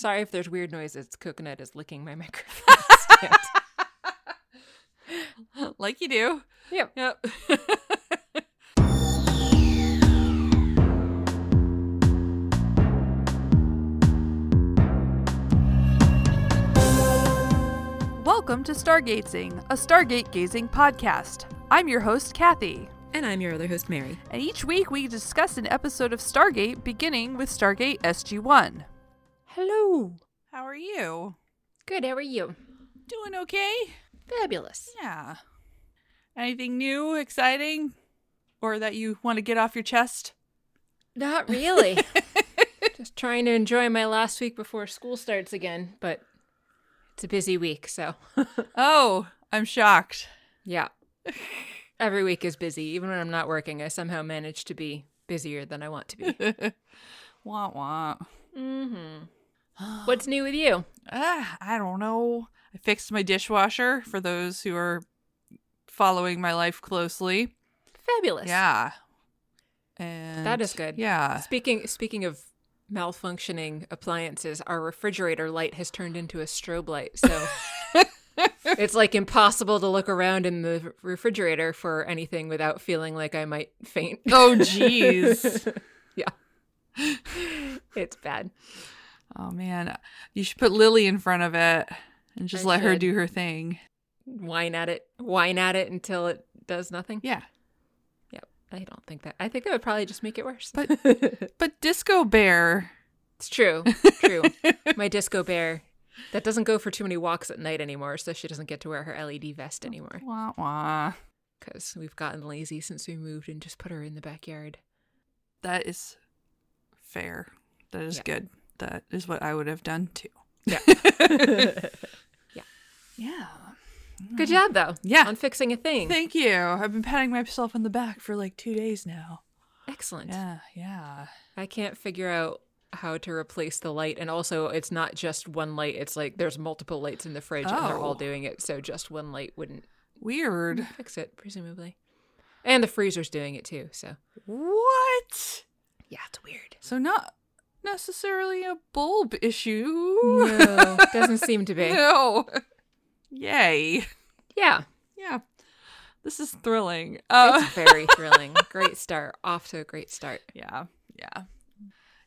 Sorry if there's weird noises. Coconut is licking my microphone stand. Like you do. Yep. Yep. Welcome to Stargate Sing, a Stargate gazing podcast. I'm your host, Kathy. And I'm your other host, Mary. And each week we discuss an episode of Stargate, beginning with Stargate SG1. Hello. How are you? Good, how are you? Doing okay. Fabulous. Yeah. Anything new, exciting, or that you want to get off your chest? Not really. Just trying to enjoy my last week before school starts again, but it's a busy week, so. Oh, I'm shocked. Yeah. Every week is busy. Even when I'm not working, I somehow manage to be busier than I want to be. Wah, wah. Mm-hmm. What's new with you? I don't know. I fixed my dishwasher for those who are following my life closely. Fabulous. Yeah. And that is good. Yeah. Speaking of malfunctioning appliances, our refrigerator light has turned into a strobe light, so it's like impossible to look around in the refrigerator for anything without feeling like I might faint. Oh, jeez. Yeah. It's bad. Oh, man. You should put Lily in front of it and just let her do her thing. Whine at it. Whine at it until it does nothing? Yeah. Yep. I don't think that. I think that would probably just make it worse. But Disco Bear. It's true. True. My Disco Bear. That doesn't go for too many walks at night anymore, so she doesn't get to wear her LED vest anymore. Wah, wah. Because we've gotten lazy since we moved and just put her in the backyard. That is fair. That is good. That is what I would have done too. Yeah. Yeah. Yeah. Good job though. Yeah. On fixing a thing. Thank you. I've been patting myself on the back for like 2 days now. Excellent. Yeah. Yeah. I can't figure out how to replace the light, and also it's not just one light, it's like there's multiple lights in the fridge and they're all doing it, so just one light wouldn't fix it, presumably. And the freezer's doing it too, so. What? Yeah, it's weird. So not necessarily a bulb issue. No, doesn't seem to be. No. Yay. Yeah. Yeah. This is thrilling. It's very thrilling. Great start. Off to a great start. Yeah. Yeah.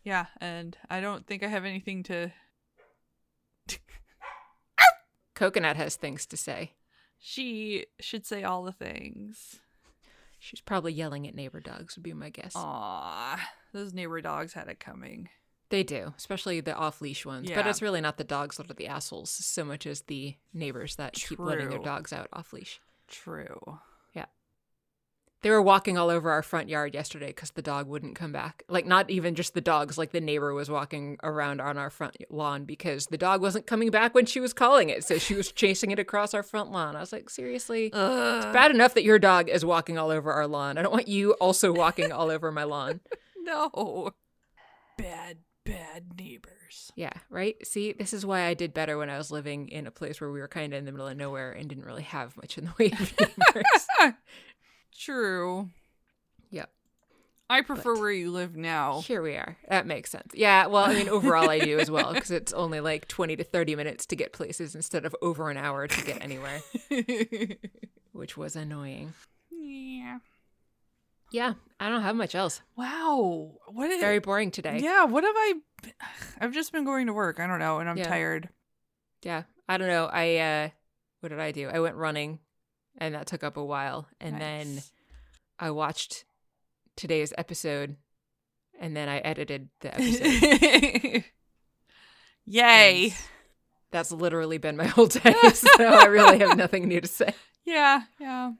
Yeah, and I don't think I have anything to... Coconut has things to say. She should say all the things. She's probably yelling at neighbor dogs, would be my guess. Aww. Those neighbor dogs had it coming. They do, especially the off-leash ones. Yeah. But it's really not the dogs that are the assholes so much as the neighbors that keep letting their dogs out off-leash. True. Yeah. They were walking all over our front yard yesterday because the dog wouldn't come back. Like, not even just the dogs. Like, the neighbor was walking around on our front lawn because the dog wasn't coming back when she was calling it. So she was chasing it across our front lawn. I was like, seriously? It's bad enough that your dog is walking all over our lawn. I don't want you also walking all over my lawn. No. Bad, bad neighbors. Yeah, right? See, this is why I did better when I was living in a place where we were kind of in the middle of nowhere and didn't really have much in the way of neighbors. True. Yep. I prefer where you live now. Here we are. That makes sense. Yeah, well, I mean, overall I do as well, because it's only like 20 to 30 minutes to get places instead of over an hour to get anywhere, which was annoying. Yeah. Yeah, I don't have much else. Wow. Very boring today. Yeah, what have I've just been going to work, I don't know, and I'm tired. Yeah, I don't know. What did I do? I went running. And that took up a while. And then I watched today's episode, and then I edited the episode. Yay. And that's literally been my whole day, so I really have nothing new to say. Yeah, yeah.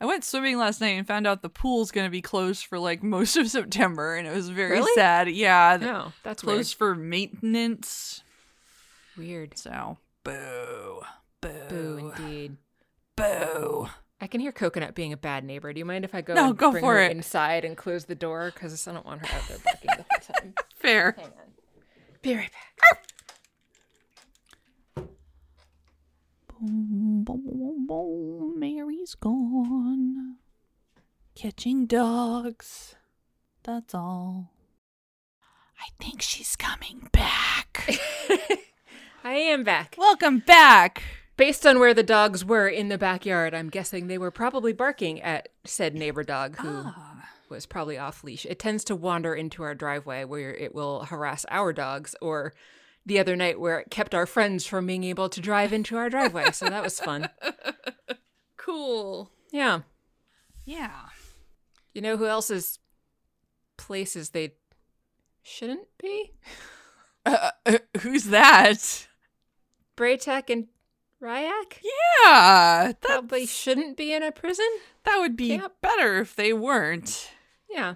I went swimming last night and found out the pool's going to be closed for, like, most of September, and it was very sad. Yeah. No, that's closed for maintenance. Weird. So, boo. Boo. Boo, indeed. Boo. I can hear Coconut being a bad neighbor. Do you mind if I go bring her inside and close the door? Because I don't want her out there barking the whole time. Fair. Hang on. Be right back. Boom, boom, boom, boom. Mary's gone. Catching dogs. That's all. I think she's coming back. I am back. Welcome back. Based on where the dogs were in the backyard, I'm guessing they were probably barking at said neighbor dog who was probably off leash. It tends to wander into our driveway where it will harass our dogs, or the other night where it kept our friends from being able to drive into our driveway. So that was fun. Cool. Yeah. Yeah. You know who else's places they shouldn't be? Who's that? Bra'tac and Rya'c? Yeah. Probably shouldn't be in a prison. That would be better if they weren't. Yeah.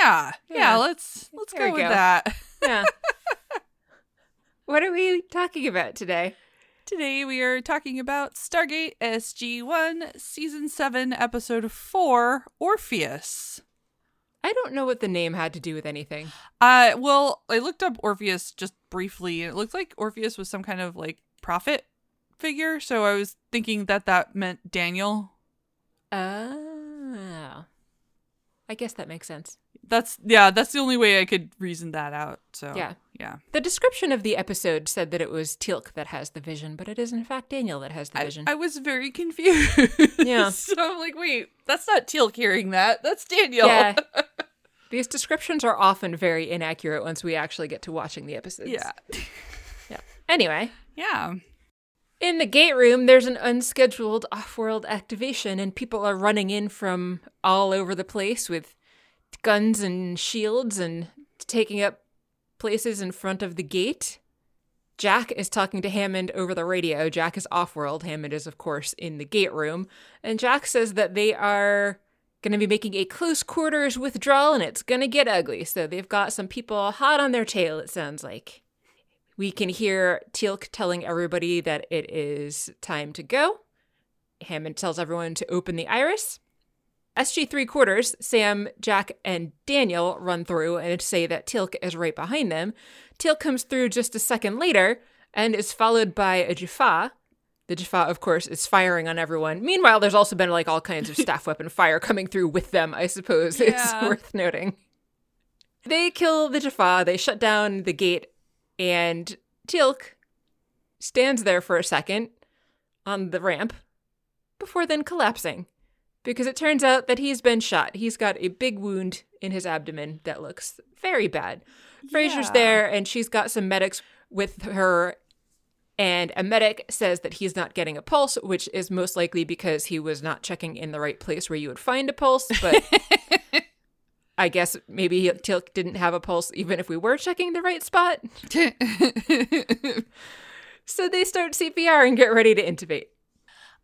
Yeah. Yeah, let's go with that. Yeah. What are we talking about today? Today we are talking about Stargate SG1, Season 7, Episode 4, Orpheus. I don't know what the name had to do with anything. Well, I looked up Orpheus just briefly, and it looked like Orpheus was some kind of, like, prophet figure, so I was thinking that meant Daniel. Oh. I guess that makes sense. That's the only way I could reason that out. So yeah. The description of the episode said that it was Teal'c that has the vision, but it is in fact Daniel that has the vision. I was very confused. Yeah. So I'm like, wait, that's not Teal'c hearing that. That's Daniel. Yeah. These descriptions are often very inaccurate once we actually get to watching the episodes. Yeah. Yeah. Anyway. Yeah. In the gate room, there's an unscheduled off-world activation, and people are running in from all over the place with guns and shields and taking up places in front of the gate. Jack is talking to Hammond over the radio. Jack is off-world. Hammond is, of course, in the gate room. And Jack says that they are going to be making a close quarters withdrawal, and it's going to get ugly. So they've got some people hot on their tail, it sounds like. We can hear Teal'c telling everybody that it is time to go. Hammond tells everyone to open the iris. SG3 quarters, Sam, Jack, and Daniel run through and say that Teal'c is right behind them. Teal'c comes through just a second later and is followed by a Jaffa. The Jaffa, of course, is firing on everyone. Meanwhile, there's also been like all kinds of staff weapon fire coming through with them, I suppose. Yeah. It's worth noting. They kill the Jaffa. They shut down the gate. And Teal'c stands there for a second on the ramp before then collapsing because it turns out that he's been shot. He's got a big wound in his abdomen that looks very bad. Yeah. Fraser's there and she's got some medics with her, and a medic says that he's not getting a pulse, which is most likely because he was not checking in the right place where you would find a pulse, but... I guess maybe Teal'c didn't have a pulse even if we were checking the right spot. So they start CPR and get ready to intubate.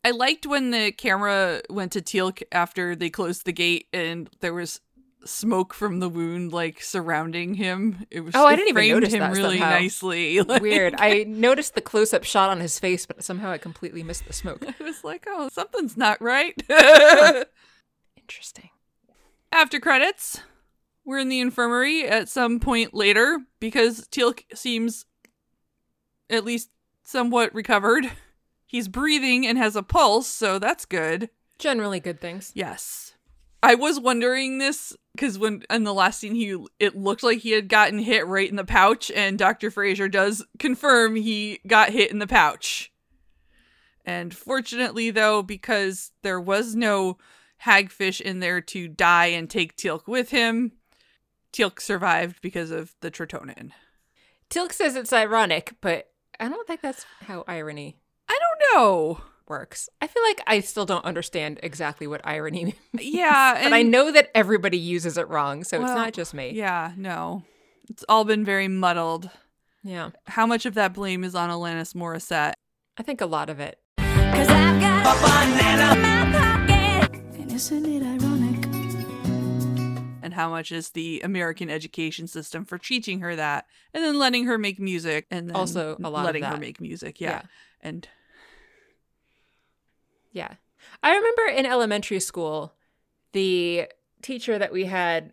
I liked when the camera went to Teal'c after they closed the gate and there was smoke from the wound like surrounding him. It was I didn't even notice that really somehow. Nicely. Like... Weird. I noticed the close-up shot on his face, but somehow I completely missed the smoke. I was like, oh, something's not right. Interesting. After credits, we're in the infirmary at some point later because Teal'c seems at least somewhat recovered. He's breathing and has a pulse, so that's good. Generally good things. Yes. I was wondering this because when in the last scene, it looked like he had gotten hit right in the pouch, and Dr. Fraser does confirm he got hit in the pouch. And fortunately, though, because there was no... hagfish in there to die and take Teal'c with him. Teal'c survived because of the tretonin. Teal'c says it's ironic, but I don't think that's how irony works. I feel like I still don't understand exactly what irony means. Yeah. And I know that everybody uses it wrong, so it's not just me. Yeah, no. It's all been very muddled. Yeah. How much of that blame is on Alanis Morissette? I think a lot of it. 'Cause I've got a banana. Isn't it ironic? And how much is the American education system for teaching her that and then letting her make music and then also a lot letting of that. Her make music. Yeah. And yeah, I remember in elementary school, the teacher that we had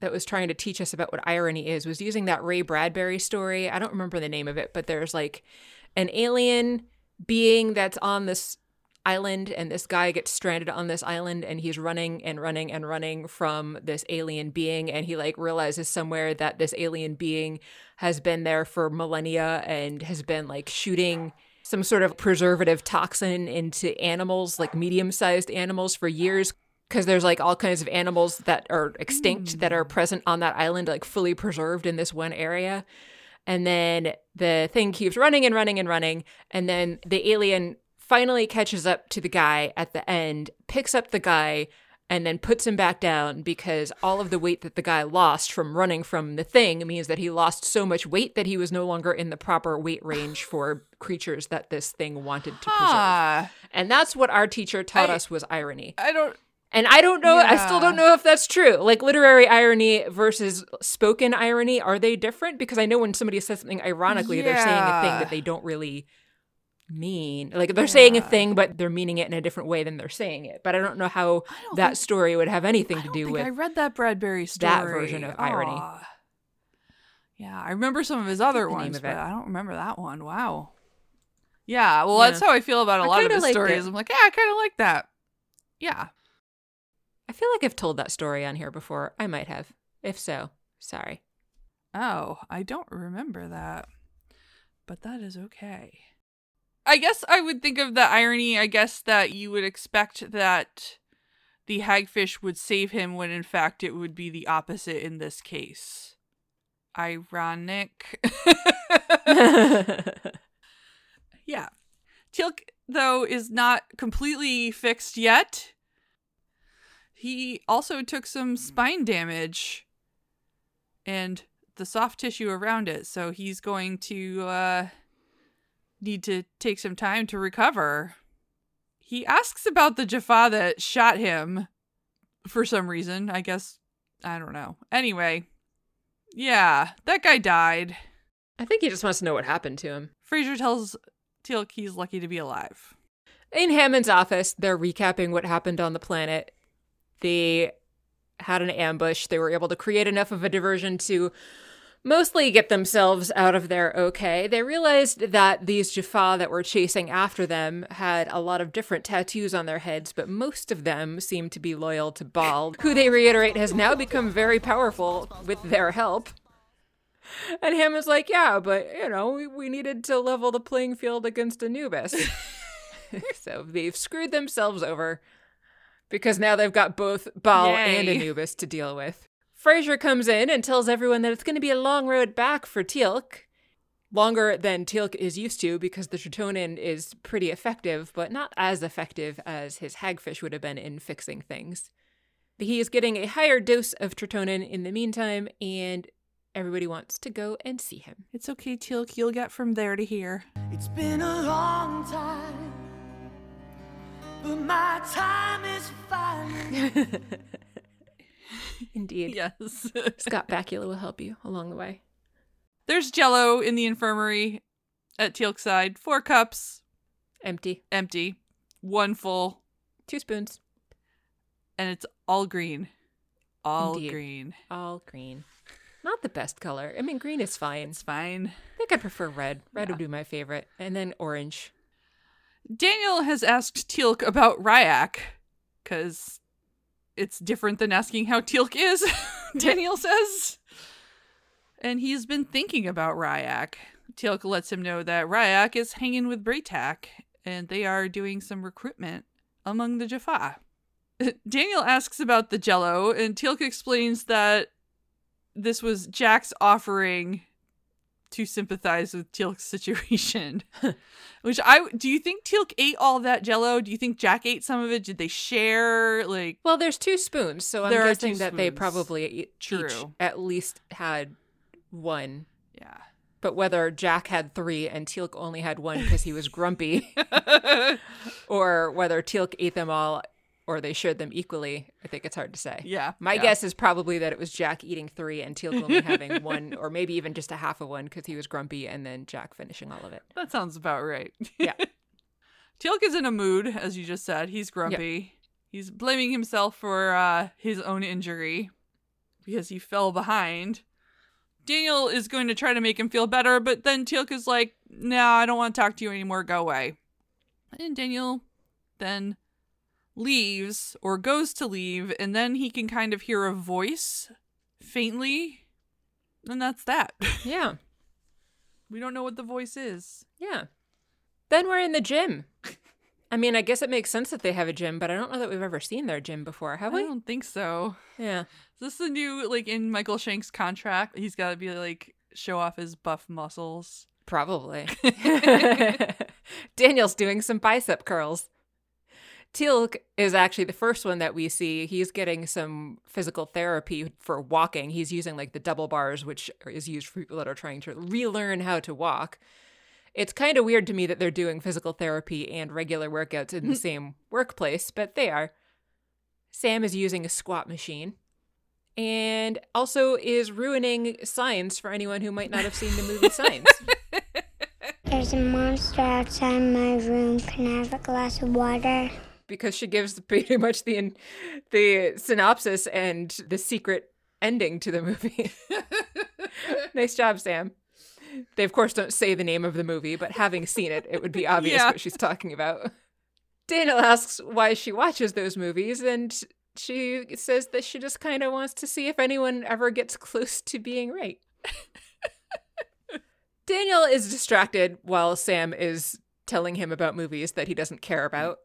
that was trying to teach us about what irony is was using that Ray Bradbury story. I don't remember the name of it, but there's like an alien being that's on this island, and this guy gets stranded on this island, and he's running from this alien being, and he like realizes somewhere that this alien being has been there for millennia and has been like shooting some sort of preservative toxin into animals, like medium-sized animals, for years, because there's like all kinds of animals that are extinct that are present on that island, like fully preserved in this one area. And then the thing keeps running, and then the alien finally catches up to the guy at the end, picks up the guy, and then puts him back down, because all of the weight that the guy lost from running from the thing means that he lost so much weight that he was no longer in the proper weight range for creatures that this thing wanted to preserve. And that's what our teacher taught us, was irony. I don't know. Yeah. I still don't know if that's true. Like, literary irony versus spoken irony, are they different? Because I know when somebody says something ironically, they're saying a thing that they don't really mean. Like, they're saying a thing, but they're meaning it in a different way than they're saying it. But I don't know how that story would have anything to do with. I read that Bradbury story. That version of irony. Yeah, I remember some of his other ones, but I don't remember that one. Wow. Yeah, well, that's how I feel about a lot of his stories. I'm like, yeah, I kind of like that. Yeah. I feel like I've told that story on here before. I might have. If so, sorry. Oh, I don't remember that. But that is okay. I guess I would think of the irony, I guess, that you would expect that the hagfish would save him when, in fact, it would be the opposite in this case. Ironic. Yeah. Teal'c, though, is not completely fixed yet. He also took some spine damage and the soft tissue around it, so he's going to need to take some time to recover. He asks about the Jaffa that shot him for some reason. I guess, I don't know. Anyway, yeah, that guy died. I think he just wants to know what happened to him. Fraser tells Teal'c he's lucky to be alive. In Hammond's office, they're recapping what happened on the planet. They had an ambush. They were able to create enough of a diversion to mostly get themselves out of there okay. They realized that these Jaffa that were chasing after them had a lot of different tattoos on their heads, but most of them seemed to be loyal to Baal, who they reiterate has now become very powerful with their help. And Hammond's like, yeah, but, you know, we needed to level the playing field against Anubis. So they've screwed themselves over, because now they've got both Baal and Anubis to deal with. Fraser comes in and tells everyone that it's going to be a long road back for Teal'c. Longer than Teal'c is used to, because the tretonin is pretty effective, but not as effective as his hagfish would have been in fixing things. He is getting a higher dose of tretonin in the meantime, and everybody wants to go and see him. It's okay, Teal'c. You'll get from there to here. It's been a long time, but my time is fine. Indeed. Yes. Scott Bakula will help you along the way. There's Jell-O in the infirmary at Teal'c's side. 4 cups. Empty. 1 full. 2 spoons. And it's all green. All green. Not the best color. I mean, green is fine. It's fine. I think I prefer red. Red would be my favorite. And then orange. Daniel has asked Teal'c about Rya'c, because it's different than asking how Teal'c is, Daniel says. And he's been thinking about Rya'c. Teal'c lets him know that Rya'c is hanging with Bra'tac, and they are doing some recruitment among the Jaffa. Daniel asks about the Jell-O, and Teal'c explains that this was Jack's offering to sympathize with Teal'c's situation. Do you think Teal'c ate all that Jell-O? Do you think Jack ate some of it? Did they share? Like, well, there's 2 spoons, so I'm guessing that they probably each at least had 1. Yeah. But whether Jack had 3 and Teal'c only had 1 because he was grumpy, or whether Teal'c ate them all, or they shared them equally, I think it's hard to say. Yeah. My guess is probably that it was Jack eating 3 and Teal'c only having 1, or maybe even just a half of 1 because he was grumpy, and then Jack finishing all of it. That sounds about right. Yeah. Teal'c is in a mood, as you just said. He's grumpy. Yep. He's blaming himself for his own injury because he fell behind. Daniel is going to try to make him feel better, but then Teal'c is like, nah, I don't want to talk to you anymore. Go away. And Daniel then leaves or goes to leave, and then he can kind of hear a voice faintly, and that's that. Yeah. We don't know what the voice is. Yeah. Then we're in the gym. I mean, I guess it makes sense that they have a gym, but I don't know that we've ever seen their gym before, have we? I don't think so. Yeah. Is this the new, like, in Michael Shank's contract? He's got to be, like, show off his buff muscles. Probably. Daniel's doing some bicep curls. Teal'c is actually the first one that we see. He's getting some physical therapy for walking. He's using, like, the double bars, which is used for people that are trying to relearn how to walk. It's kind of weird to me that they're doing physical therapy and regular workouts in the same workplace, but they are. Sam is using a squat machine and also is ruining Signs for anyone who might not have seen the movie Signs. There's a monster outside my room. Can I have a glass of water? Because she gives pretty much the synopsis and the secret ending to the movie. Nice job, Sam. They, of course, don't say the name of the movie, but having seen it, it would be obvious what she's talking about. Daniel asks why she watches those movies, and she says that she just kind of wants to see if anyone ever gets close to being right. Daniel is distracted while Sam is telling him about movies that he doesn't care about.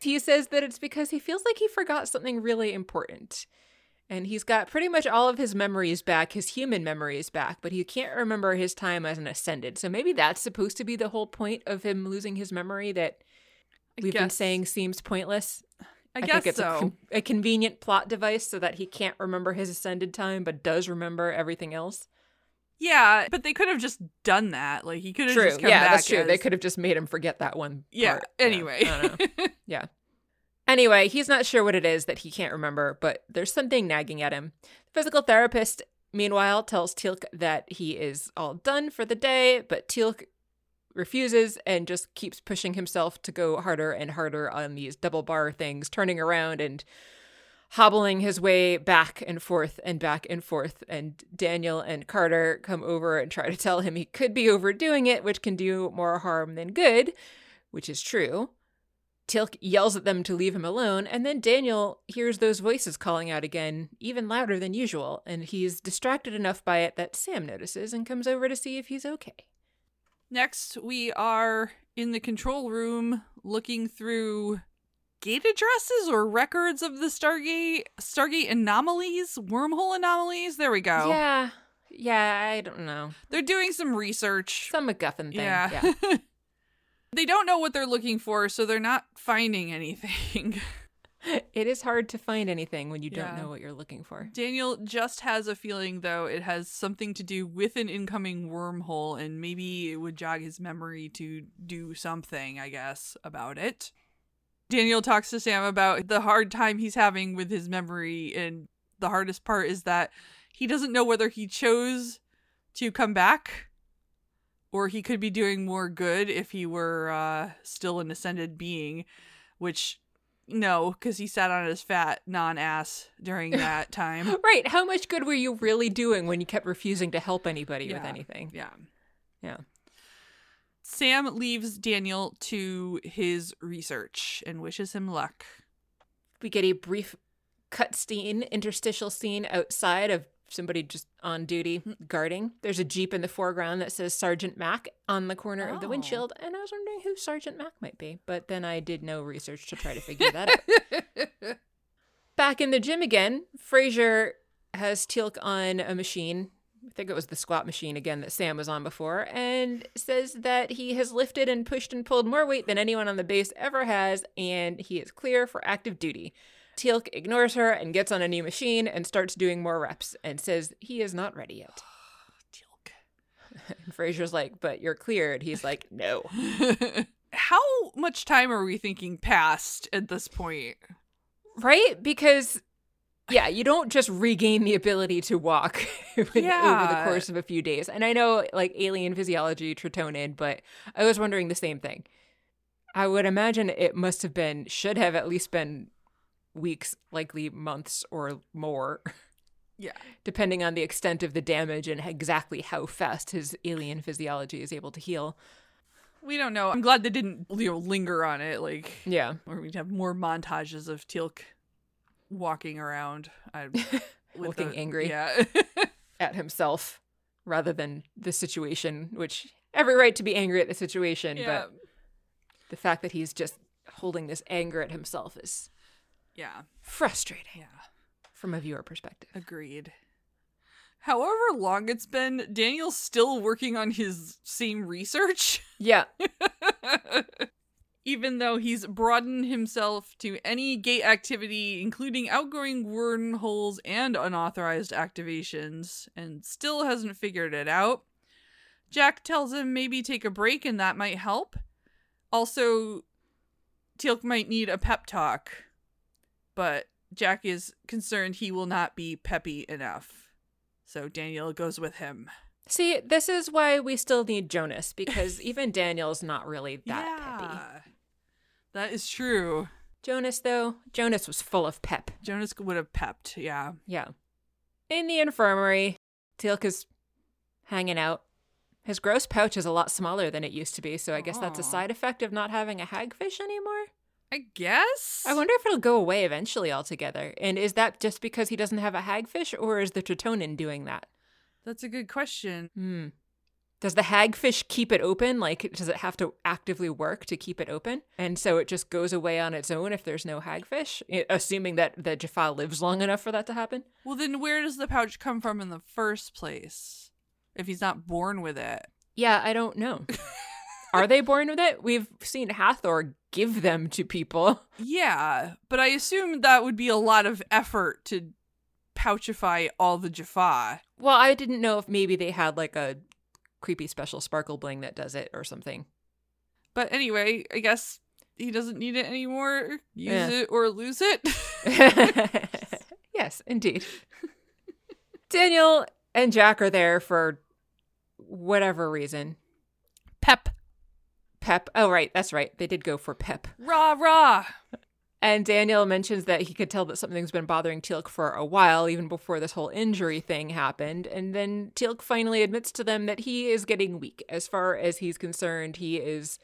He says that it's because he feels like he forgot something really important. And he's got pretty much all of his memories back, his human memories back, but he can't remember his time as an Ascended. So maybe that's supposed to be the whole point of him losing his memory that we've been saying seems pointless. I guess think it's so. A convenient plot device so that he can't remember his Ascended time, but does remember everything else. Yeah, but they could have just done that. Like, he could have just come back. Yeah, that's true. They could have just made him forget that one part. Anyway. Yeah, anyway. I don't know. Yeah. Anyway, he's not sure what it is that he can't remember, but there's something nagging at him. The physical therapist, meanwhile, tells Teal'c that he is all done for the day, but Teal'c refuses and just keeps pushing himself to go harder and harder on these double bar things, turning around and hobbling his way back and forth and back and forth. And Daniel and Carter come over and try to tell him he could be overdoing it, which can do more harm than good, which is true. Teal'c yells at them to leave him alone, and then Daniel hears those voices calling out again, even louder than usual, and he's distracted enough by it that Sam notices and comes over to see if he's okay. Next, we are in the control room looking through gate addresses or records of the Stargate anomalies, wormhole anomalies. There we go. Yeah, I don't know. They're doing some research. Some MacGuffin thing, yeah. They don't know what they're looking for, so they're not finding anything. It is hard to find anything when you don't know what you're looking for. Daniel just has a feeling, though, it has something to do with an incoming wormhole, and maybe it would jog his memory to do something, I guess, about it. Daniel talks to Sam about the hard time he's having with his memory, and the hardest part is that he doesn't know whether he chose to come back or he could be doing more good if he were still an ascended being, which, no, because he sat on his fat non-ass during that time. Right. How much good were you really doing when you kept refusing to help anybody with anything? Yeah. Sam leaves Daniel to his research and wishes him luck. We get a brief cut scene, interstitial scene outside of somebody just on duty guarding. There's a Jeep in the foreground that says Sergeant Mack on the corner of the windshield, and I was wondering who Sergeant Mack might be, but then I did no research to try to figure that out. Back in the gym again, Fraser has Teal'c on a machine. I think it was the squat machine again that Sam was on before, and says that he has lifted and pushed and pulled more weight than anyone on the base ever has, and he is clear for active duty. Teal'c ignores her and gets on a new machine and starts doing more reps and says he is not ready yet. Teal'c. And Fraser's like, but you're cleared. He's like, no. How much time are we thinking passed at this point? Right? Because, you don't just regain the ability to walk over the course of a few days. And I know, like, alien physiology, tretonin, but I was wondering the same thing. I would imagine it should have at least been weeks, likely months or more, depending on the extent of the damage and exactly how fast his alien physiology is able to heal. We don't know. I'm glad they didn't, you know, linger on it, like, yeah, or we'd have more montages of Teal'c walking around, looking angry, yeah, at himself rather than the situation. Which every right to be angry at the situation, yeah. But the fact that he's just holding this anger at himself is, yeah, frustrating. Yeah, from a viewer perspective. Agreed. However long it's been, Daniel's still working on his same research. Yeah. Even though he's broadened himself to any gate activity, including outgoing wormholes and unauthorized activations, and still hasn't figured it out. Jack tells him maybe take a break and that might help. Also, Teal'c might need a pep talk, but Jack is concerned he will not be peppy enough. So Daniel goes with him. See, this is why we still need Jonas, because even Daniel's not really that peppy. That is true. Jonas, though, Jonas was full of pep. Jonas would have pepped, yeah. Yeah. In the infirmary, Teal'c is hanging out. His gross pouch is a lot smaller than it used to be, so I guess that's a side effect of not having a hagfish anymore. I guess. I wonder if it'll go away eventually altogether. And is that just because he doesn't have a hagfish, or is the tretonin doing that? That's a good question. Mm. Does the hagfish keep it open? Like, does it have to actively work to keep it open? And so it just goes away on its own if there's no hagfish, assuming that the Jaffa lives long enough for that to happen? Well, then where does the pouch come from in the first place if he's not born with it? Yeah, I don't know. Are they born with it? We've seen Hathor give them to people. Yeah, but I assume that would be a lot of effort to pouchify all the Jaffa. Well, I didn't know if maybe they had like a creepy special sparkle bling that does it or something. But anyway, I guess he doesn't need it anymore. Use it or lose it. Yes, indeed. Daniel and Jack are there for whatever reason. Pep. Oh, right. That's right. They did go for pep. Rah, rah. And Daniel mentions that he could tell that something's been bothering Teal'c for a while, even before this whole injury thing happened. And then Teal'c finally admits to them that he is getting weak. As far as he's concerned, he is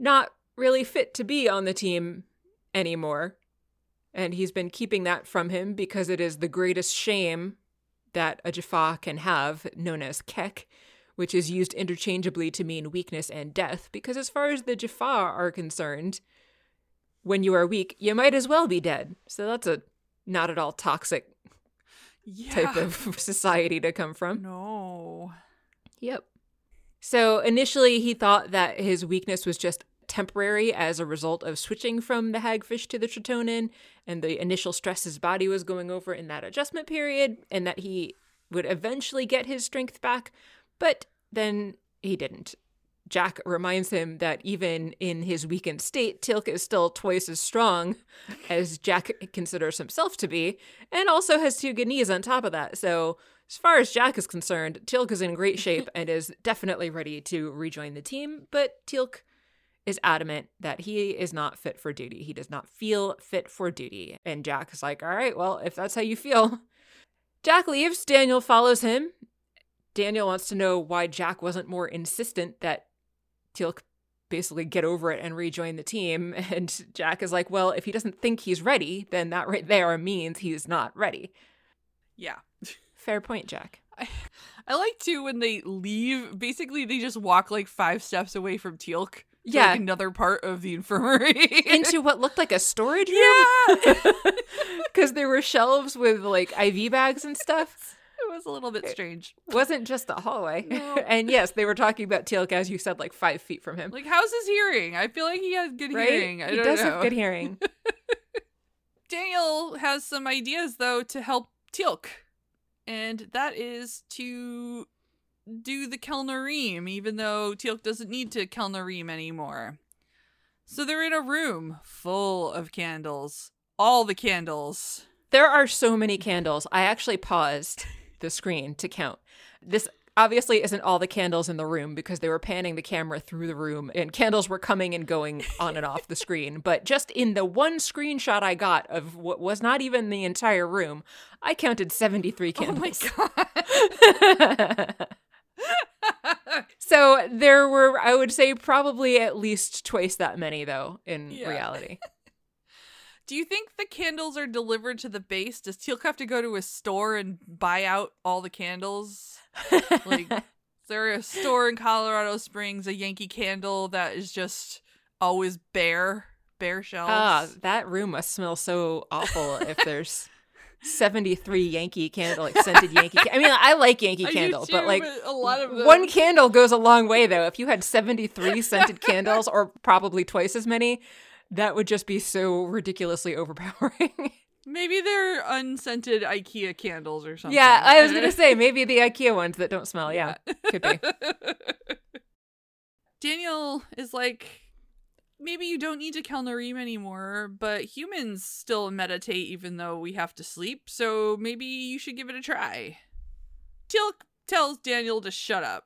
not really fit to be on the team anymore. And he's been keeping that from him because it is the greatest shame that a Jaffa can have, known as kek, which is used interchangeably to mean weakness and death, because as far as the Jaffa are concerned, when you are weak, you might as well be dead. So that's a not at all toxic type of society to come from. No. Yep. So initially he thought that his weakness was just temporary as a result of switching from the hagfish to the tretonin, and the initial stress his body was going over in that adjustment period, and that he would eventually get his strength back. But then he didn't. Jack reminds him that even in his weakened state, Teal'c is still twice as strong as Jack considers himself to be, and also has two good knees on top of that. So as far as Jack is concerned, Teal'c is in great shape and is definitely ready to rejoin the team. But Teal'c is adamant that he is not fit for duty. He does not feel fit for duty. And Jack is like, all right, well, if that's how you feel. Jack leaves. Daniel follows him. Daniel wants to know why Jack wasn't more insistent that Teal'c basically get over it and rejoin the team. And Jack is like, well, if he doesn't think he's ready, then that right there means he's not ready. Yeah. Fair point, Jack. I like, too, when they leave, basically they just walk like 5 steps away from Teal'c. Yeah. Like another part of the infirmary. Into what looked like a storage room. Yeah. Because there were shelves with like IV bags and stuff. It was a little bit strange. It wasn't just the hallway. No. And yes, they were talking about Teal'c, as you said, like 5 feet from him. Like, how's his hearing? I feel like he has good hearing. I don't know. He does have good hearing. Daniel has some ideas, though, to help Teal'c. And that is to do the kel'no'reem, even though Teal'c doesn't need to kel'no'reem anymore. So they're in a room full of candles. All the candles. There are so many candles. I actually paused the screen to count. This obviously isn't all the candles in the room because they were panning the camera through the room and candles were coming and going on and off the screen. But just in the one screenshot I got of what was not even the entire room, I counted 73 candles. Oh my God. So there were, I would say, probably at least twice that many, though, in reality. Do you think the candles are delivered to the base? Does Teal'c have to go to a store and buy out all the candles? Like, is there a store in Colorado Springs, a Yankee Candle, that is just always bare shelves? That room must smell so awful if there's 73 Yankee Candle, like scented Yankee. I mean, I like Yankee Candle, but like a lot of them. One candle goes a long way, though. If you had 73 scented candles, or probably twice as many, that would just be so ridiculously overpowering. Maybe they're unscented IKEA candles or something. Yeah, I was going to say, maybe the IKEA ones that don't smell. Yeah, could be. Daniel is like, maybe you don't need to kel'no'reem anymore, but humans still meditate even though we have to sleep, so maybe you should give it a try. Teal'c tells Daniel to shut up.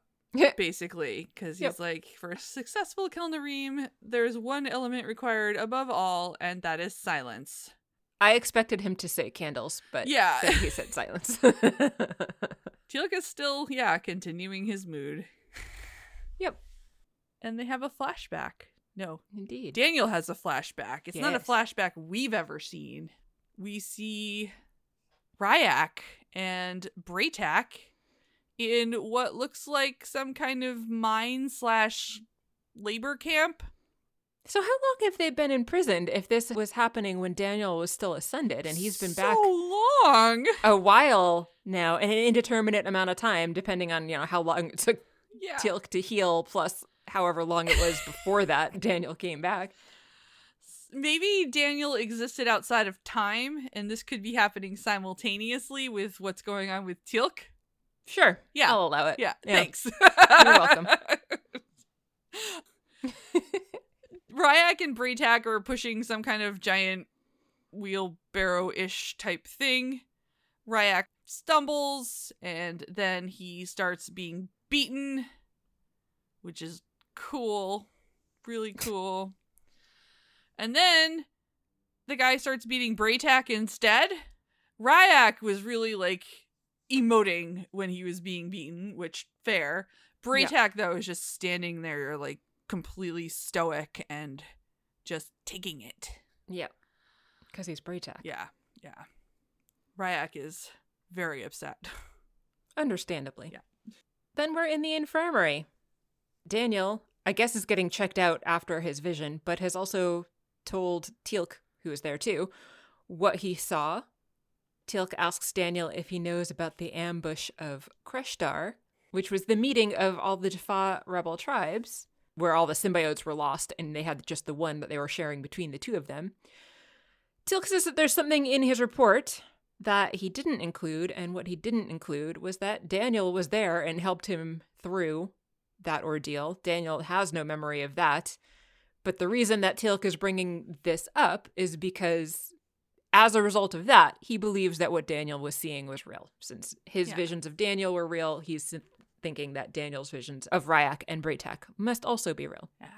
Basically, because he's like, for a successful kel'no'reem, there's one element required above all, and that is silence. I expected him to say candles, but then he said silence. Teal'c is still, continuing his mood. Yep. And they have a flashback. No. Indeed. Daniel has a flashback. It's not a flashback we've ever seen. We see Rya'c and Bra'tac in what looks like some kind of mine/labor camp. So how long have they been imprisoned if this was happening when Daniel was still ascended, and he's been back so long, a while now, an indeterminate amount of time, depending on, you know, how long it took Teal'c to heal, plus however long it was before that Daniel came back. Maybe Daniel existed outside of time, and this could be happening simultaneously with what's going on with Teal'c. Sure. Yeah. I'll allow it. Yeah. Thanks. You're welcome. Rya'c and Bra'tac are pushing some kind of giant wheelbarrow-ish type thing. Rya'c stumbles, and then he starts being beaten, which is cool. Really cool. And then the guy starts beating Bra'tac instead. Rya'c was really, like, emoting when he was being beaten, which fair. Bra'tac though is just standing there like completely stoic and just taking it. Yeah, because he's Bra'tac. Yeah. Rya'c is very upset. Understandably. Yeah. Then we're in the infirmary. Daniel, I guess, is getting checked out after his vision, but has also told Teal'c, who is there too, what he saw. Teal'c asks Daniel if he knows about the ambush of Kreshtar, which was the meeting of all the Jaffa rebel tribes, where all the symbiotes were lost and they had just the one that they were sharing between the two of them. Teal'c says that there's something in his report that he didn't include, and what he didn't include was that Daniel was there and helped him through that ordeal. Daniel has no memory of that, but the reason that Teal'c is bringing this up is because, as a result of that, he believes that what Daniel was seeing was real. Since his visions of Daniel were real, he's thinking that Daniel's visions of Rya'c and Bra'tac must also be real. Yeah.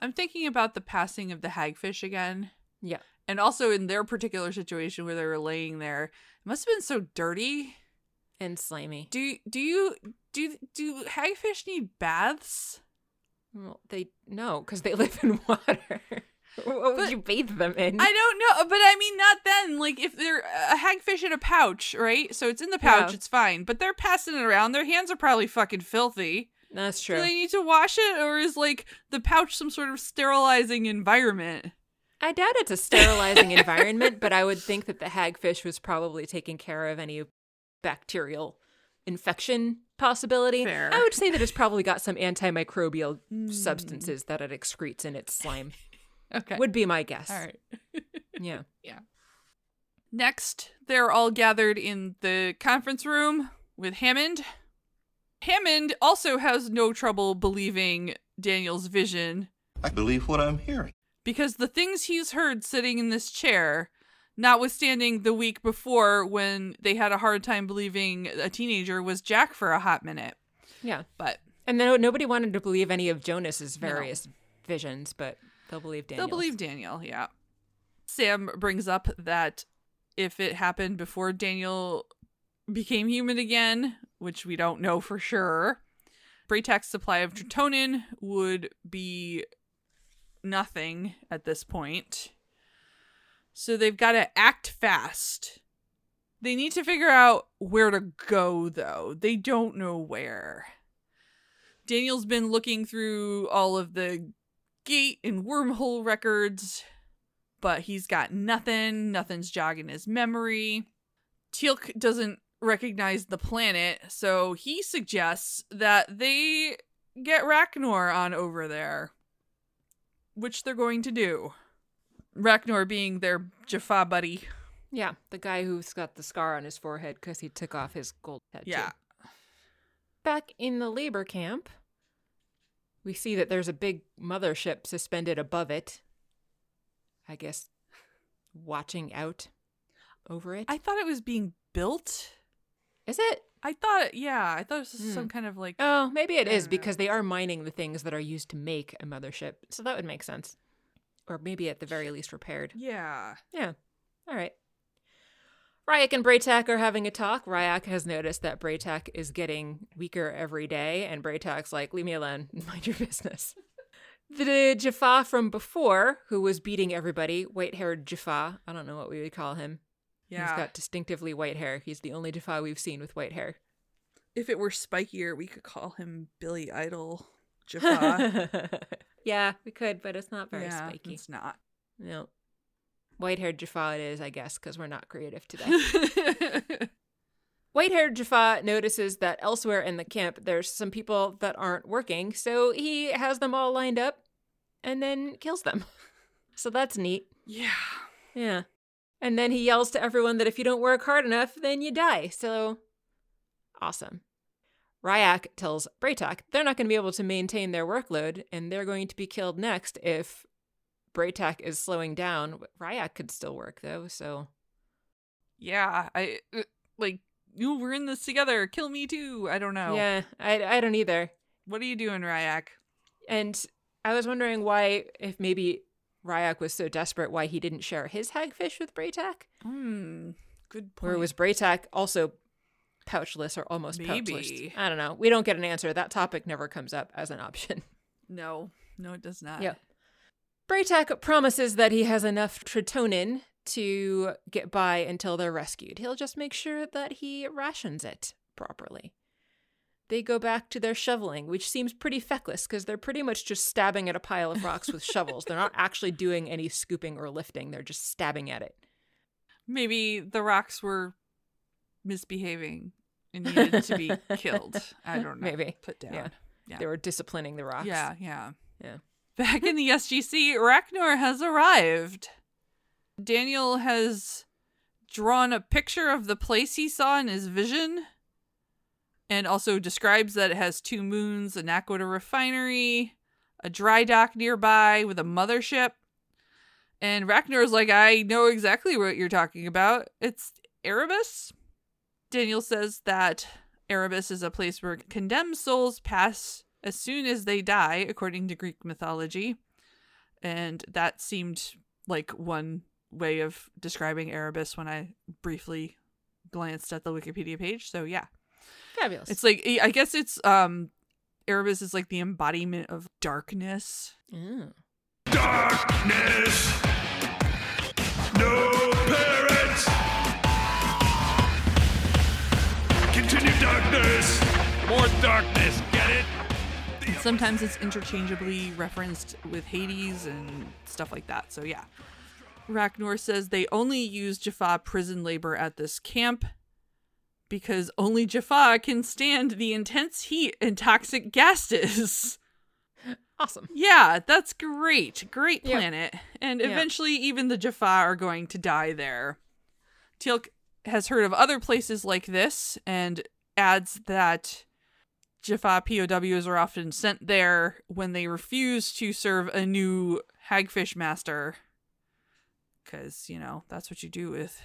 I'm thinking about the passing of the hagfish again. Yeah. And also in their particular situation where they were laying there, it must have been so dirty. And slimy. Do hagfish need baths? Well, because they live in water. What would you bathe them in? I don't know, but I mean, not then. Like, if they're a hagfish in a pouch, right? So it's in the pouch, it's fine. But they're passing it around. Their hands are probably fucking filthy. That's true. Do they need to wash it, or is, like, the pouch some sort of sterilizing environment? I doubt it's a sterilizing environment, but I would think that the hagfish was probably taking care of any bacterial infection possibility. Fair. I would say that it's probably got some antimicrobial substances that it excretes in its slime. Okay. Would be my guess. All right. Yeah. Next, they're all gathered in the conference room with Hammond. Hammond also has no trouble believing Daniel's vision. I believe what I'm hearing. Because the things he's heard sitting in this chair, notwithstanding the week before when they had a hard time believing a teenager was Jack for a hot minute. Yeah. And then nobody wanted to believe any of Jonas's various visions, but they'll believe Daniel. Sam brings up that if it happened before Daniel became human again, which we don't know for sure, Bra'tac's supply of tretonin would be nothing at this point. So they've got to act fast. They need to figure out where to go, though. They don't know where. Daniel's been looking through all of the gate and wormhole records, but he's got nothing. Nothing's jogging his memory. Teal'c doesn't recognize the planet, so he suggests that they get Rak'nor on over there, which they're going to do. Rak'nor being their Jaffa buddy. Yeah, the guy who's got the scar on his forehead because he took off his gold head. Yeah. Too. Back in the labor camp, we see that there's a big mothership suspended above it. I guess watching out over it. I thought it was being built. Is it? I thought it was some kind of like... Oh, maybe it is because they are mining the things that are used to make a mothership. So that would make sense. Or maybe at the very least repaired. Yeah. Yeah. All right. Rya'c and Bra'tac are having a talk. Rya'c has noticed that Bra'tac is getting weaker every day, and Bra'tac's like, leave me alone, mind your business. The Jaffa from before, who was beating everybody, white-haired Jaffa, I don't know what we would call him. Yeah. He's got distinctively white hair. He's the only Jaffa we've seen with white hair. If it were spikier, we could call him Billy Idol Jaffa. Yeah, we could, but it's not very spiky. It's not. No. White-haired Jaffa it is, I guess, because we're not creative today. White-haired Jaffa notices that elsewhere in the camp, there's some people that aren't working, so he has them all lined up and then kills them. So that's neat. Yeah. Yeah. And then he yells to everyone that if you don't work hard enough, then you die. So awesome. Rya'c tells Bra'tac they're not going to be able to maintain their workload, and they're going to be killed next if Bra'tac is slowing down. Rya'c could still work, though, so... Yeah, we're in this together. Kill me, too. I don't know. Yeah, I don't either. What are you doing, Rya'c? And I was wondering why, if maybe Rya'c was so desperate, why he didn't share his hagfish with Bra'tac. Good point. Or was Bra'tac also pouchless or almost maybe. Pouchless? I don't know. We don't get an answer. That topic never comes up as an option. No, it does not. Yep. Bra'tac promises that he has enough tretonin to get by until they're rescued. He'll just make sure that he rations it properly. They go back to their shoveling, which seems pretty feckless because they're pretty much just stabbing at a pile of rocks with shovels. They're not actually doing any scooping or lifting. They're just stabbing at it. Maybe the rocks were misbehaving and needed to be killed. I don't know. Maybe. Put down. Yeah. They were disciplining the rocks. Yeah. Back in the SGC, Rak'nor has arrived. Daniel has drawn a picture of the place he saw in his vision and also describes that it has 2 moons, an aqueduct refinery, a dry dock nearby with a mothership. And Rak'nor's like, I know exactly what you're talking about. It's Erebus. Daniel says that Erebus is a place where condemned souls pass as soon as they die, according to Greek mythology. And that seemed like one way of describing Erebus when I briefly glanced at the Wikipedia page. So, yeah. Fabulous. It's like, I guess it's, Erebus is like the embodiment of darkness. Mm. Darkness! No parents! Continue darkness! More darkness, get it? Sometimes it's interchangeably referenced with Hades and stuff like that. So yeah. Rak'nor says they only use Jaffa prison labor at this camp because only Jaffa can stand the intense heat and toxic gases. Awesome. Yeah, that's great. Great planet. Yep. And eventually even the Jaffa are going to die there. Teal'c has heard of other places like this and adds that Jaffa POWs are often sent there when they refuse to serve a new hagfish master. Because, that's what you do with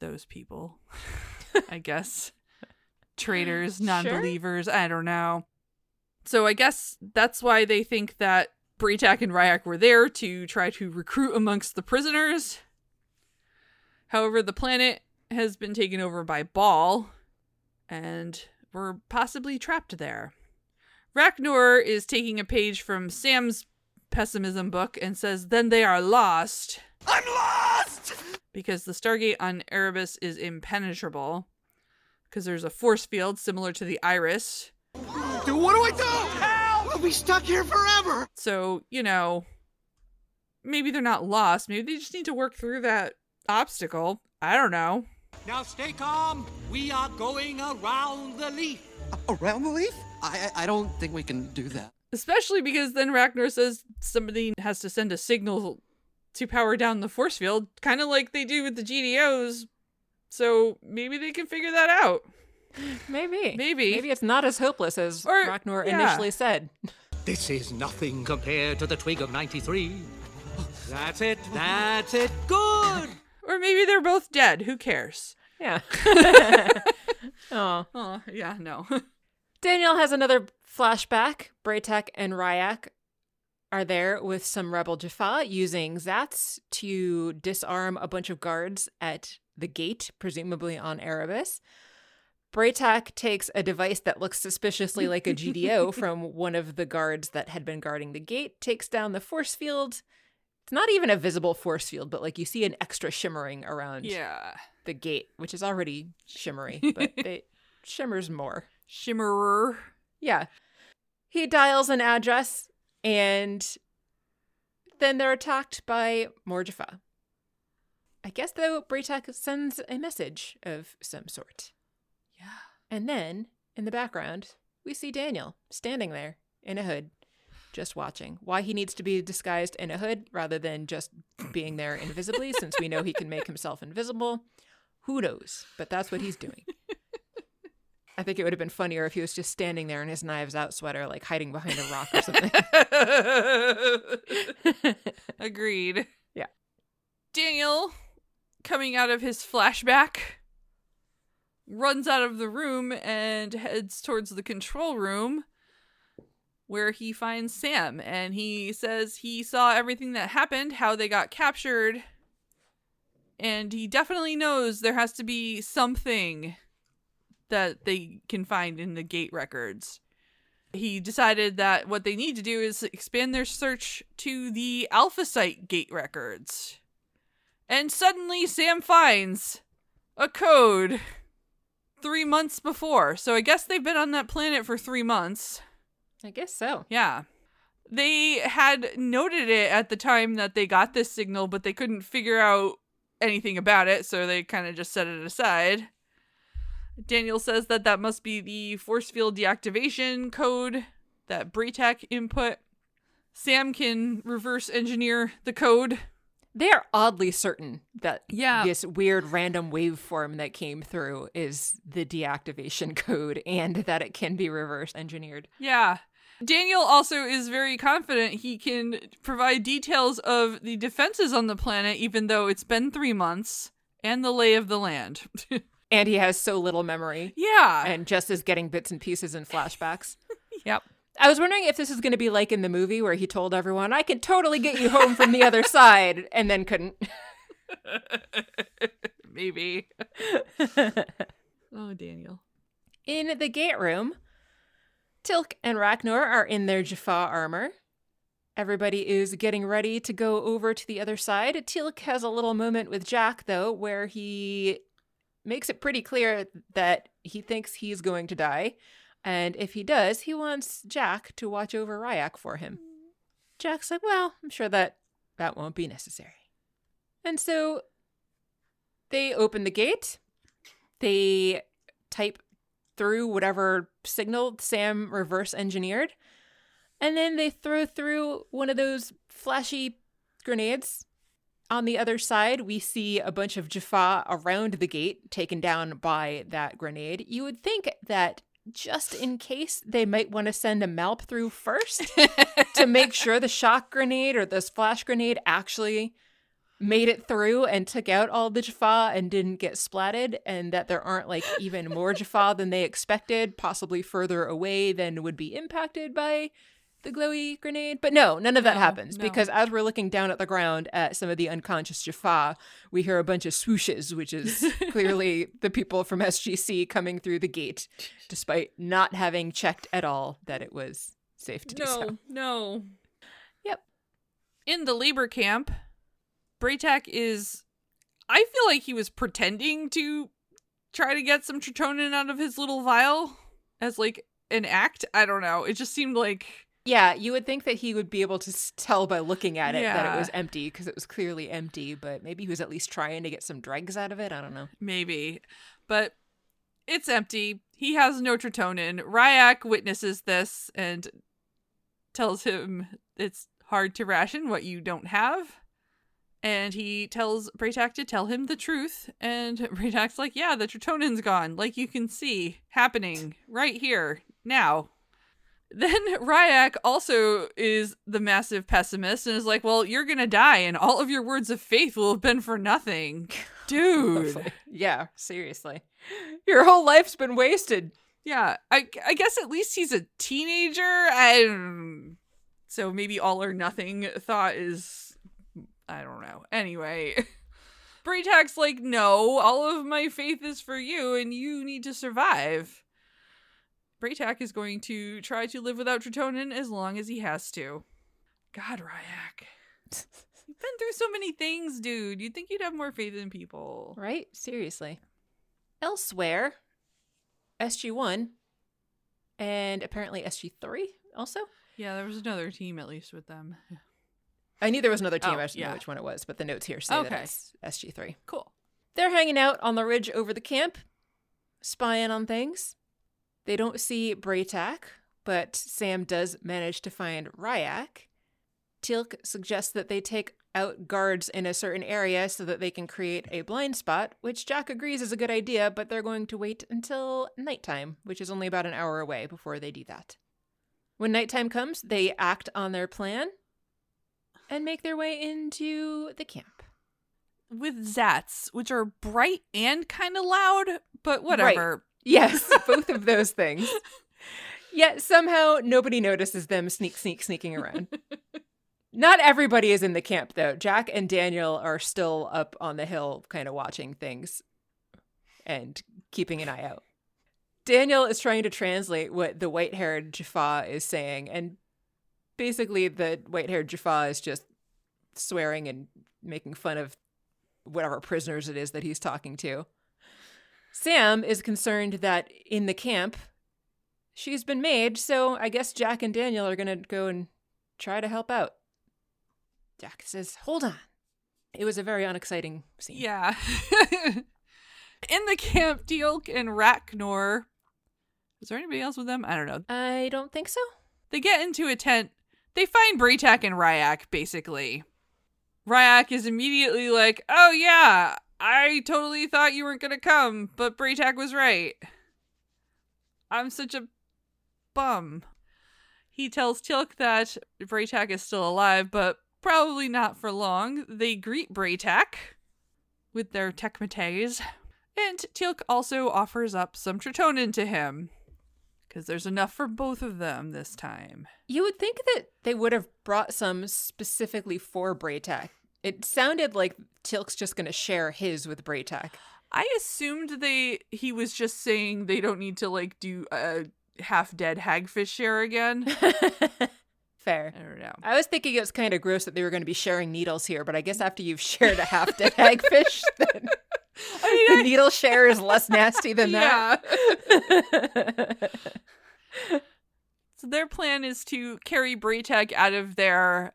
those people, I guess. Traitors, non-believers, sure. I don't know. So I guess that's why they think that Bra'tac and Rya'c were there to try to recruit amongst the prisoners. However, the planet has been taken over by Baal and... were possibly trapped there. Rak'nor is taking a page from Sam's pessimism book and says, "Then they are lost." I'm lost! Because the Stargate on Erebus is impenetrable. Because there's a force field similar to the Iris. Dude, what do I do? Help! We'll be stuck here forever! So, you know, maybe they're not lost. Maybe they just need to work through that obstacle. I don't know. Now stay calm. We are going around the leaf. Around the leaf? I don't think we can do that. Especially because then Rak'nor says somebody has to send a signal to power down the force field, kind of like they do with the GDOs. So maybe they can figure that out. Maybe. Maybe it's not as hopeless as Rak'nor initially said. This is nothing compared to the twig of 93. That's it. Good. Or maybe they're both dead. Who cares? Yeah. Oh, yeah, no. Danielle has another flashback. Bra'tac and Rya'c are there with some rebel Jaffa using Zats to disarm a bunch of guards at the gate, presumably on Erebus. Bra'tac takes a device that looks suspiciously like a GDO from one of the guards that had been guarding the gate, takes down the force field. It's not even a visible force field, but like you see an extra shimmering around the gate, which is already shimmery, but it shimmers more. Shimmerer. Yeah. He dials an address, and then they're attacked by more Jaffa. I guess, though, Bra'tac sends a message of some sort. Yeah. And then, in the background, we see Daniel standing there in a hood, just watching. Why he needs to be disguised in a hood rather than just being there invisibly, since we know he can make himself invisible. Who knows? But that's what he's doing. I think it would have been funnier if he was just standing there in his Knives Out sweater, like hiding behind a rock or something. Agreed. Yeah. Daniel, coming out of his flashback, runs out of the room and heads towards the control room where he finds Sam. And he says he saw everything that happened, how they got captured. And he definitely knows there has to be something that they can find in the gate records. He decided that what they need to do is expand their search to the Alpha Site gate records. And suddenly Sam finds a code 3 months before. So I guess they've been on that planet for 3 months. I guess so. Yeah. They had noted it at the time that they got this signal, but they couldn't figure out anything about it. So they kind of just set it aside. Daniel says that must be the force field deactivation code that Bra'tac input. Sam can reverse engineer the code. They are oddly certain that this weird random waveform that came through is the deactivation code and that it can be reverse engineered. Yeah. Daniel also is very confident he can provide details of the defenses on the planet, even though it's been 3 months, and the lay of the land. And he has so little memory. Yeah. And just is getting bits and pieces and flashbacks. Yep. I was wondering if this is going to be like in the movie where he told everyone, I can totally get you home from the other side, and then couldn't. Maybe. Oh, Daniel. In the gate room, Teal'c and Rak'nor are in their Jaffa armor. Everybody is getting ready to go over to the other side. Teal'c has a little moment with Jack, though, where he makes it pretty clear that he thinks he's going to die. And if he does, he wants Jack to watch over Rya'c for him. Jack's like, well, I'm sure that won't be necessary. And so they open the gate. They type through whatever signal Sam reverse engineered. And then they throw through one of those flashy grenades. On the other side, we see a bunch of Jaffa around the gate, taken down by that grenade. You would think that just in case, they might want to send a Malp through first to make sure the shock grenade or this flash grenade actually made it through and took out all the Jaffa and didn't get splatted, and that there aren't like even more Jaffa than they expected, possibly further away than would be impacted by the glowy grenade. But no, none of that happens. No. Because as we're looking down at the ground at some of the unconscious Jaffa, we hear a bunch of swooshes, which is clearly the people from SGC coming through the gate, despite not having checked at all that it was safe to do so. No. Yep. In the Lieber camp, Bra'tac is... I feel like he was pretending to try to get some tretonin out of his little vial as, like, an act. I don't know. It just seemed like... Yeah, you would think that he would be able to tell by looking at it that it was empty, because it was clearly empty, but maybe he was at least trying to get some dregs out of it. I don't know. Maybe. But it's empty. He has no tretonin. Rya'c witnesses this and tells him it's hard to ration what you don't have. And he tells Bra'tac to tell him the truth. And Bra'tac's like, yeah, the tretonin's gone. Like you can see happening right here now. Then Rya'c also is the massive pessimist and is like, well, you're going to die and all of your words of faith will have been for nothing. Dude. Yeah, seriously. Your whole life's been wasted. Yeah, I guess at least he's a teenager. So maybe all or nothing thought is... I don't know. Anyway, Bra'tac's like, no, all of my faith is for you and you need to survive. Bra'tac is going to try to live without tretonin as long as he has to. God, Rya'c. You've been through so many things, dude. You'd think you'd have more faith in people. Right? Seriously. Elsewhere, SG1 and apparently SG3 also. Yeah, there was another team at least with them. I knew there was another team. I just didn't know which one it was, but the notes here say that it's SG3. Cool. They're hanging out on the ridge over the camp, spying on things. They don't see Bra'tac, but Sam does manage to find Rya'c. Teal'c suggests that they take out guards in a certain area so that they can create a blind spot, which Jack agrees is a good idea, but they're going to wait until nighttime, which is only about an hour away before they do that. When nighttime comes, they act on their plan and make their way into the camp. With zats, which are bright and kind of loud, but whatever. Right. Yes, both of those things. Yet somehow nobody notices them sneaking around. Not everybody is in the camp, though. Jack and Daniel are still up on the hill kind of watching things and keeping an eye out. Daniel is trying to translate what the white-haired Jaffa is saying, and basically, the white-haired Jaffa is just swearing and making fun of whatever prisoners it is that he's talking to. Sam is concerned that in the camp, she's been made, so I guess Jack and Daniel are going to go and try to help out. Jack says, hold on. It was a very unexciting scene. Yeah. In the camp, Teal'c and Rak'nor. Is there anybody else with them? I don't know. I don't think so. They get into a tent. They find Bra'tac and Rya'c, basically. Rya'c is immediately like, oh yeah, I totally thought you weren't going to come, but Bra'tac was right. I'm such a bum. He tells Teal'c that Bra'tac is still alive, but probably not for long. They greet Bra'tac with their tekmetes, and Teal'c also offers up some tretonin to him. Because there's enough for both of them this time. You would think that they would have brought some specifically for Bra'tac. It sounded like Teal'c's just going to share his with Bra'tac. I assumed he was just saying they don't need to, like, do a half-dead hagfish share again. Fair. I don't know. I was thinking it was kind of gross that they were going to be sharing needles here, but I guess after you've shared a half-dead hagfish, then... the needle share is less nasty than that. So their plan is to carry Bra'tac out of there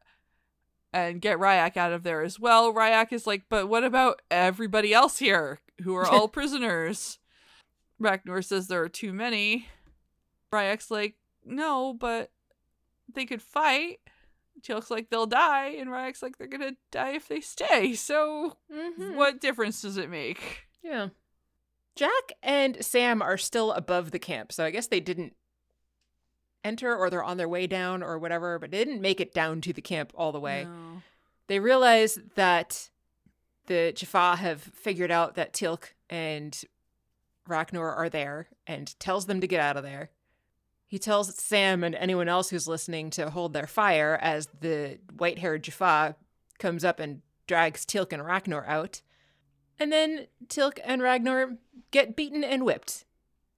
and get Rya'c out of there as well. Rya'c is like, but what about everybody else here who are all prisoners? Rak'nor says there are too many. Rya'c's like, no, but they could fight. Teal'c's like, they'll die, and Rya'c's like, they're gonna die if they stay, so what difference does it make? Yeah. Jack and Sam are still above the camp, so I guess they didn't enter, or they're on their way down, or whatever, but they didn't make it down to the camp all the way. No. They realize that the Jaffa have figured out that Teal'c and Rak'nor are there, and tells them to get out of there. He tells Sam and anyone else who's listening to hold their fire as the white-haired Jaffa comes up and drags Teal'c and Rak'nor out. And then Teal'c and Rak'nor get beaten and whipped.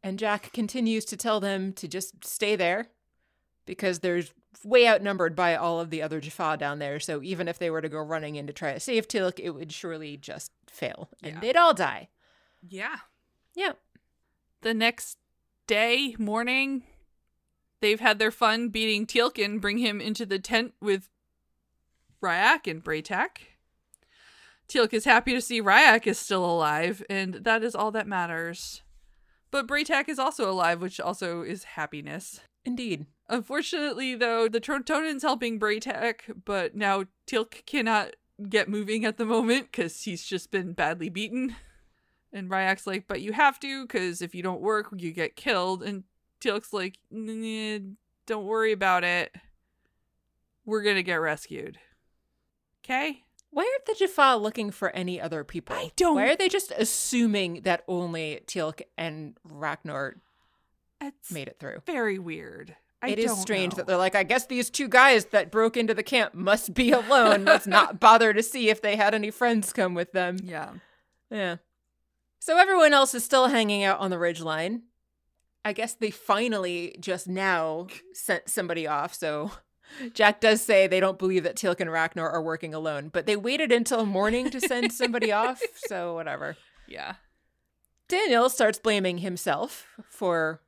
And Jack continues to tell them to just stay there because they're way outnumbered by all of the other Jaffa down there. So even if they were to go running in to try to save Teal'c, it would surely just fail. And they'd all die. Yeah. Yeah. The next day, morning, they've had their fun beating Teal'c and bring him into the tent with Rya'c and Bra'tac. Teal'c is happy to see Rya'c is still alive, and that is all that matters. But Bra'tac is also alive, which also is happiness. Indeed. Unfortunately, though, the tretonin's helping Bra'tac, but now Teal'c cannot get moving at the moment because he's just been badly beaten. And Rya'c's like, but you have to, because if you don't work, you get killed. And Teal'c's like, don't worry about it. We're going to get rescued. Okay? Why aren't the Jaffa looking for any other people? I don't. Why are they just assuming that only Teal'c and Rak'nor made it through? Very weird. It is strange that they're like, I guess these two guys that broke into the camp must be alone. Let's not bother to see if they had any friends come with them. Yeah. Yeah. So everyone else is still hanging out on the ridgeline. I guess they finally just now sent somebody off. So Jack does say they don't believe that Teal'c and Rak'nor are working alone, but they waited until morning to send somebody off. So whatever. Yeah. Daniel starts blaming himself for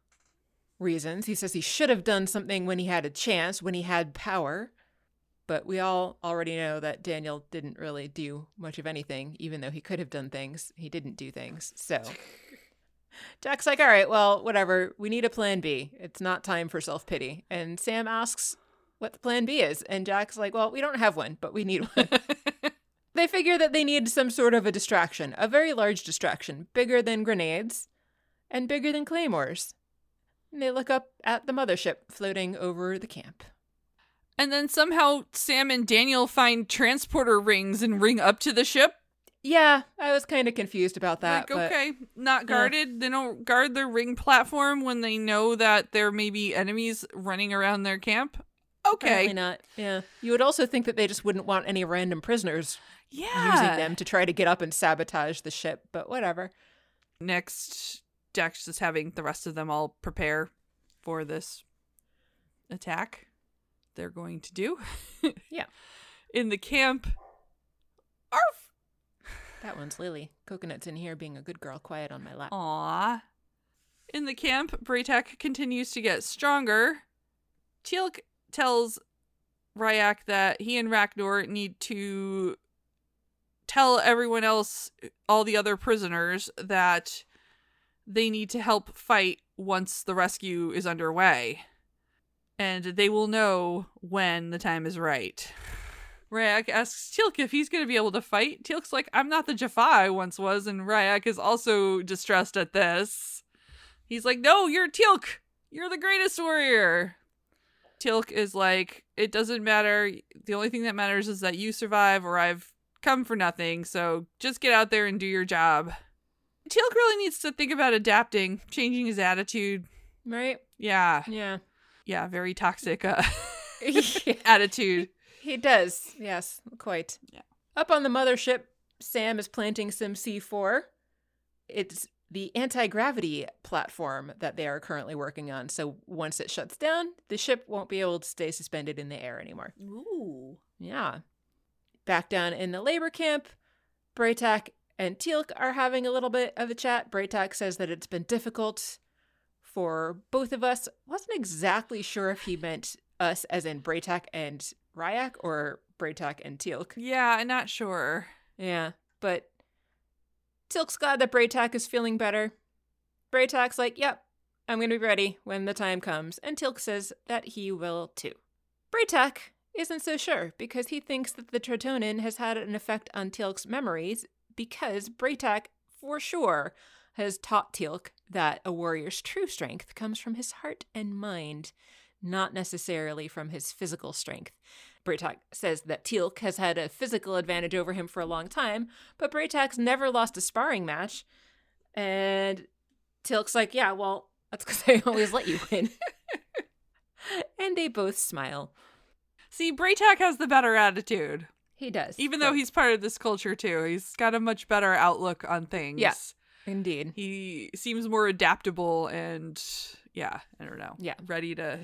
reasons. He says he should have done something when he had a chance, when he had power. But we all already know that Daniel didn't really do much of anything, even though he could have done things. He didn't do things. So Jack's like, all right, well, whatever. We need a plan B. It's not time for self-pity. And Sam asks what the plan B is. And Jack's like, well, we don't have one, but we need one. They figure that they need some sort of a distraction, a very large distraction, bigger than grenades and bigger than claymores. And they look up at the mothership floating over the camp. And then somehow Sam and Daniel find transporter rings and ring up to the ship. Yeah, I was kind of confused about that. Like, okay, not guarded. Yeah. They don't guard their ring platform when they know that there may be enemies running around their camp. Okay. Probably not. Yeah. You would also think that they just wouldn't want any random prisoners using them to try to get up and sabotage the ship, but whatever. Next, Jack's just having the rest of them all prepare for this attack they're going to do. Yeah. In the camp. Arf! That one's Lily. Coconut's in here being a good girl, quiet on my lap. Aww. In the camp, Bra'tac continues to get stronger. Teal'c tells Rya'c that he and Rak'nor need to tell everyone else, all the other prisoners, that they need to help fight once the rescue is underway. And they will know when the time is right. Rya'c asks Teal'c if he's going to be able to fight. Teal'c's like, I'm not the Jaffa I once was. And Rya'c is also distressed at this. He's like, no, you're Teal'c. You're the greatest warrior. Teal'c is like, it doesn't matter. The only thing that matters is that you survive or I've come for nothing. So just get out there and do your job. Teal'c really needs to think about adapting, changing his attitude. Right? Yeah. Yeah. Yeah, very toxic attitude. He does. Yes, quite. Yeah. Up on the mothership, Sam is planting some C4. It's the anti-gravity platform that they are currently working on. So once it shuts down, the ship won't be able to stay suspended in the air anymore. Ooh. Yeah. Back down in the labor camp, Bra'tac and Teal'c are having a little bit of a chat. Bra'tac says that it's been difficult for both of us. Wasn't exactly sure if he meant us as in Bra'tac and Rya'c or Bra'tac and Teal'c. Yeah, I'm not sure. Yeah, but Teal'c's glad that Bra'tac is feeling better. Bra'tac's like, yep, I'm going to be ready when the time comes. And Teal'c says that he will too. Bra'tac isn't so sure because he thinks that the tretonin has had an effect on Teal'c's memories, because Bra'tac, for sure, has taught Teal'c that a warrior's true strength comes from his heart and mind, not necessarily from his physical strength. Bra'tac says that Teal'c has had a physical advantage over him for a long time, but Bra'tac's never lost a sparring match. And Teal'c's like, yeah, well, That's because I always let you win. And they both smile. See, Bra'tac has the better attitude. He does. Even though he's part of this culture, too. He's got a much better outlook on things. Yeah, indeed. He seems more adaptable and, yeah, I don't know. Yeah. Not ready to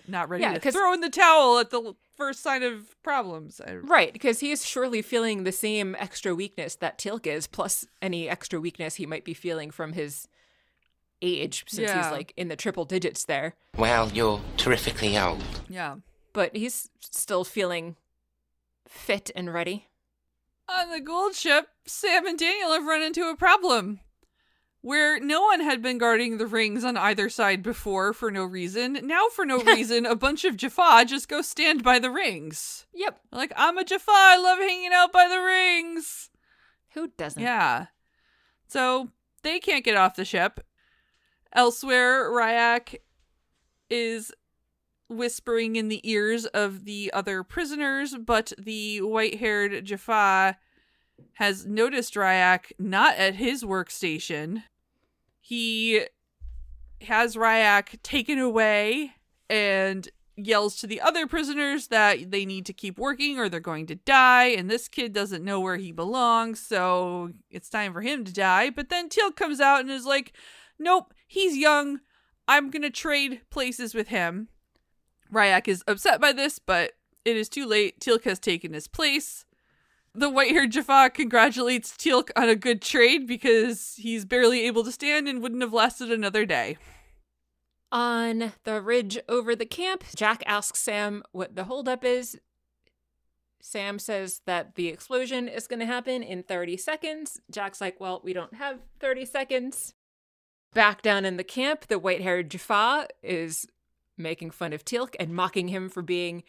throw in the towel at the first sign of problems. Right, because he is surely feeling the same extra weakness that Teal'c is, plus any extra weakness he might be feeling from his age, since he's like in the triple digits there. Well, you're terrifically old. Yeah. But he's still feeling fit and ready. On the gold ship, Sam and Daniel have run into a problem where no one had been guarding the rings on either side before for no reason. Now, for no reason, a bunch of Jaffa just go stand by the rings. Yep. Like, I'm a Jaffa. I love hanging out by the rings. Who doesn't? Yeah. So they can't get off the ship. Elsewhere, Rya'c is whispering in the ears of the other prisoners, but the white-haired Jaffa has noticed Rya'c not at his workstation. He has Rya'c taken away and yells to the other prisoners that they need to keep working or they're going to die, and this kid doesn't know where he belongs, so it's time for him to die. But then Teal'c comes out and is like, nope, he's young. I'm going to trade places with him. Rya'c is upset by this, but it is too late. Teal'c has taken his place. The white-haired Jaffa congratulates Teal'c on a good trade because he's barely able to stand and wouldn't have lasted another day. On the ridge over the camp, Jack asks Sam what the holdup is. Sam says that the explosion is going to happen in 30 seconds. Jack's like, well, we don't have 30 seconds. Back down in the camp, the white-haired Jaffa is making fun of Teal'c and mocking him for being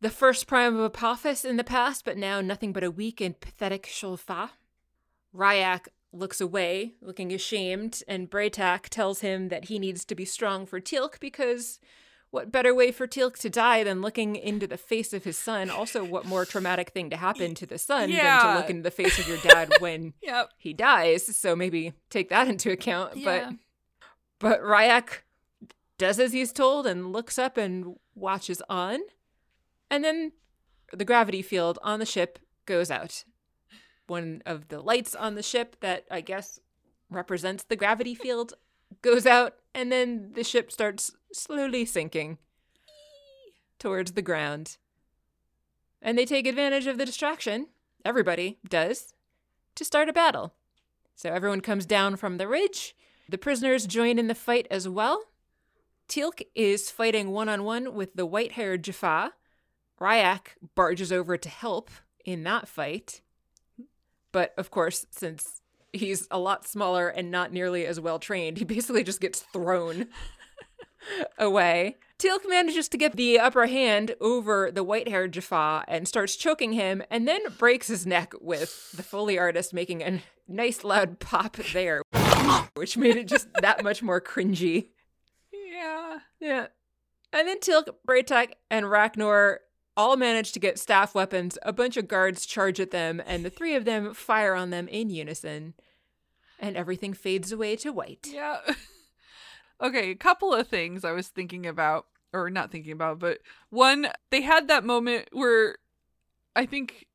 the first prime of Apophis in the past, but now nothing but a weak and pathetic Shulfa. Rya'c looks away, looking ashamed, and Bra'tac tells him that he needs to be strong for Teal'c because what better way for Teal'c to die than looking into the face of his son? Also, what more traumatic thing to happen to the son than to look into the face of your dad when he dies? So maybe take that into account. Yeah. But Rya'c does as he's told and looks up and watches on. And then the gravity field on the ship goes out. One of the lights on the ship that I guess represents the gravity field goes out, and then the ship starts slowly sinking towards the ground. And they take advantage of the distraction, everybody does, to start a battle. So everyone comes down from the ridge. The prisoners join in the fight as well. Teal'c is fighting one-on-one with the white-haired Jaffa. Rya'c barges over to help in that fight. But, of course, since he's a lot smaller and not nearly as well-trained, he basically just gets thrown away. Teal'c manages to get the upper hand over the white-haired Jaffa and starts choking him and then breaks his neck with the Foley artist making a nice loud pop there, which made it just that much more cringy. Yeah. And then Teal'c, Bra'tac, and Rak'nor all manage to get staff weapons. A bunch of guards charge at them, and the three of them fire on them in unison. And everything fades away to white. Yeah. Okay, a couple of things I was thinking about, or not thinking about, but one, they had that moment where I think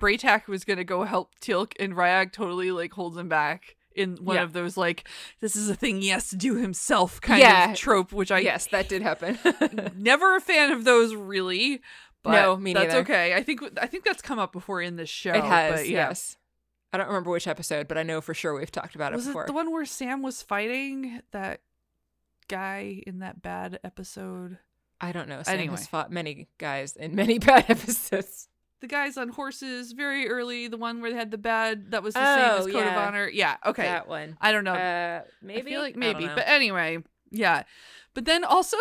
Bra'tac was going to go help Teal'c, and Rya'c totally, like, holds him back. In one of those, like, this is a thing he has to do himself kind of trope, which I... Yes, that did happen. Never a fan of those, really. But no, me neither. That's okay. I think that's come up before in this show. It has, but, yes. I don't remember which episode, but I know for sure we've talked about it before. Was it the one where Sam was fighting that guy in that bad episode? I don't know. Sam has fought many guys in many bad episodes. The guys on horses very early, the one where they had the bad, that was the same as Code of Honor. Yeah, okay. That one. I don't know. Maybe? I feel like maybe. But anyway, yeah. But then also,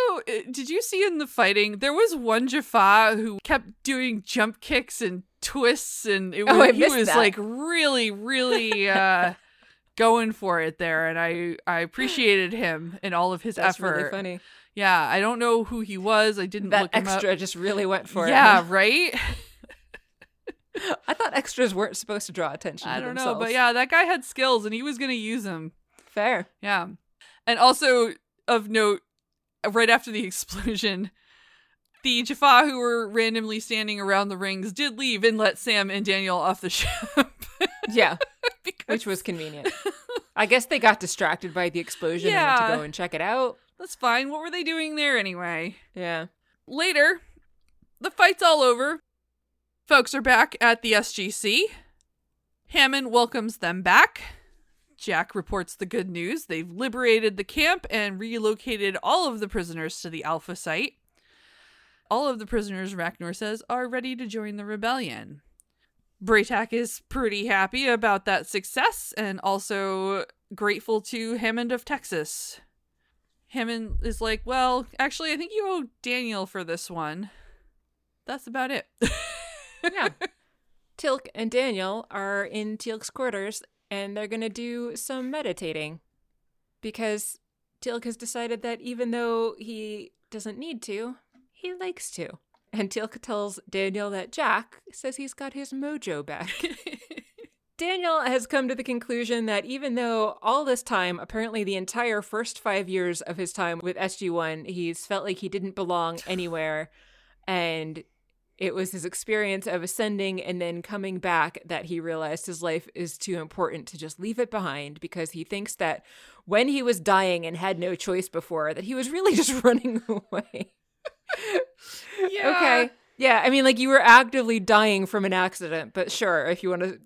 did you see in the fighting, there was one Jaffa who kept doing jump kicks and twists, and he was like really, really going for it there, and I appreciated him and all of his effort. That's really funny. Yeah, I don't know who he was. I didn't look him up. That extra just really went for it. Yeah, right? I thought extras weren't supposed to draw attention to themselves. I don't know, but yeah, that guy had skills and he was going to use them. Fair. Yeah. And also, of note, right after the explosion, the Jaffa who were randomly standing around the rings did leave and let Sam and Daniel off the ship. Yeah. Which was convenient. I guess they got distracted by the explosion and went to go and check it out. That's fine. What were they doing there anyway? Yeah. Later, the fight's all over. Folks are back at the SGC. Hammond welcomes them back. Jack reports the good news. They've liberated the camp and relocated all of the prisoners to the Alpha site. All of the prisoners, Rak'nor says, are ready to join the rebellion. Bra'tac is pretty happy about that success and also grateful to Hammond of Texas. Hammond is like, well, actually, I think you owe Daniel for this one. That's about it. Yeah. Teal'c and Daniel are in Teal'c's quarters, and they're going to do some meditating because Teal'c has decided that even though he doesn't need to, he likes to. And Teal'c tells Daniel that Jack says he's got his mojo back. Daniel has come to the conclusion that even though all this time, apparently the entire first 5 years of his time with SG1, he's felt like he didn't belong anywhere. And it was his experience of ascending and then coming back that he realized his life is too important to just leave it behind, because he thinks that when he was dying and had no choice before, that he was really just running away. Yeah. Okay. Yeah. I mean, like, you were actively dying from an accident, but sure, if you want to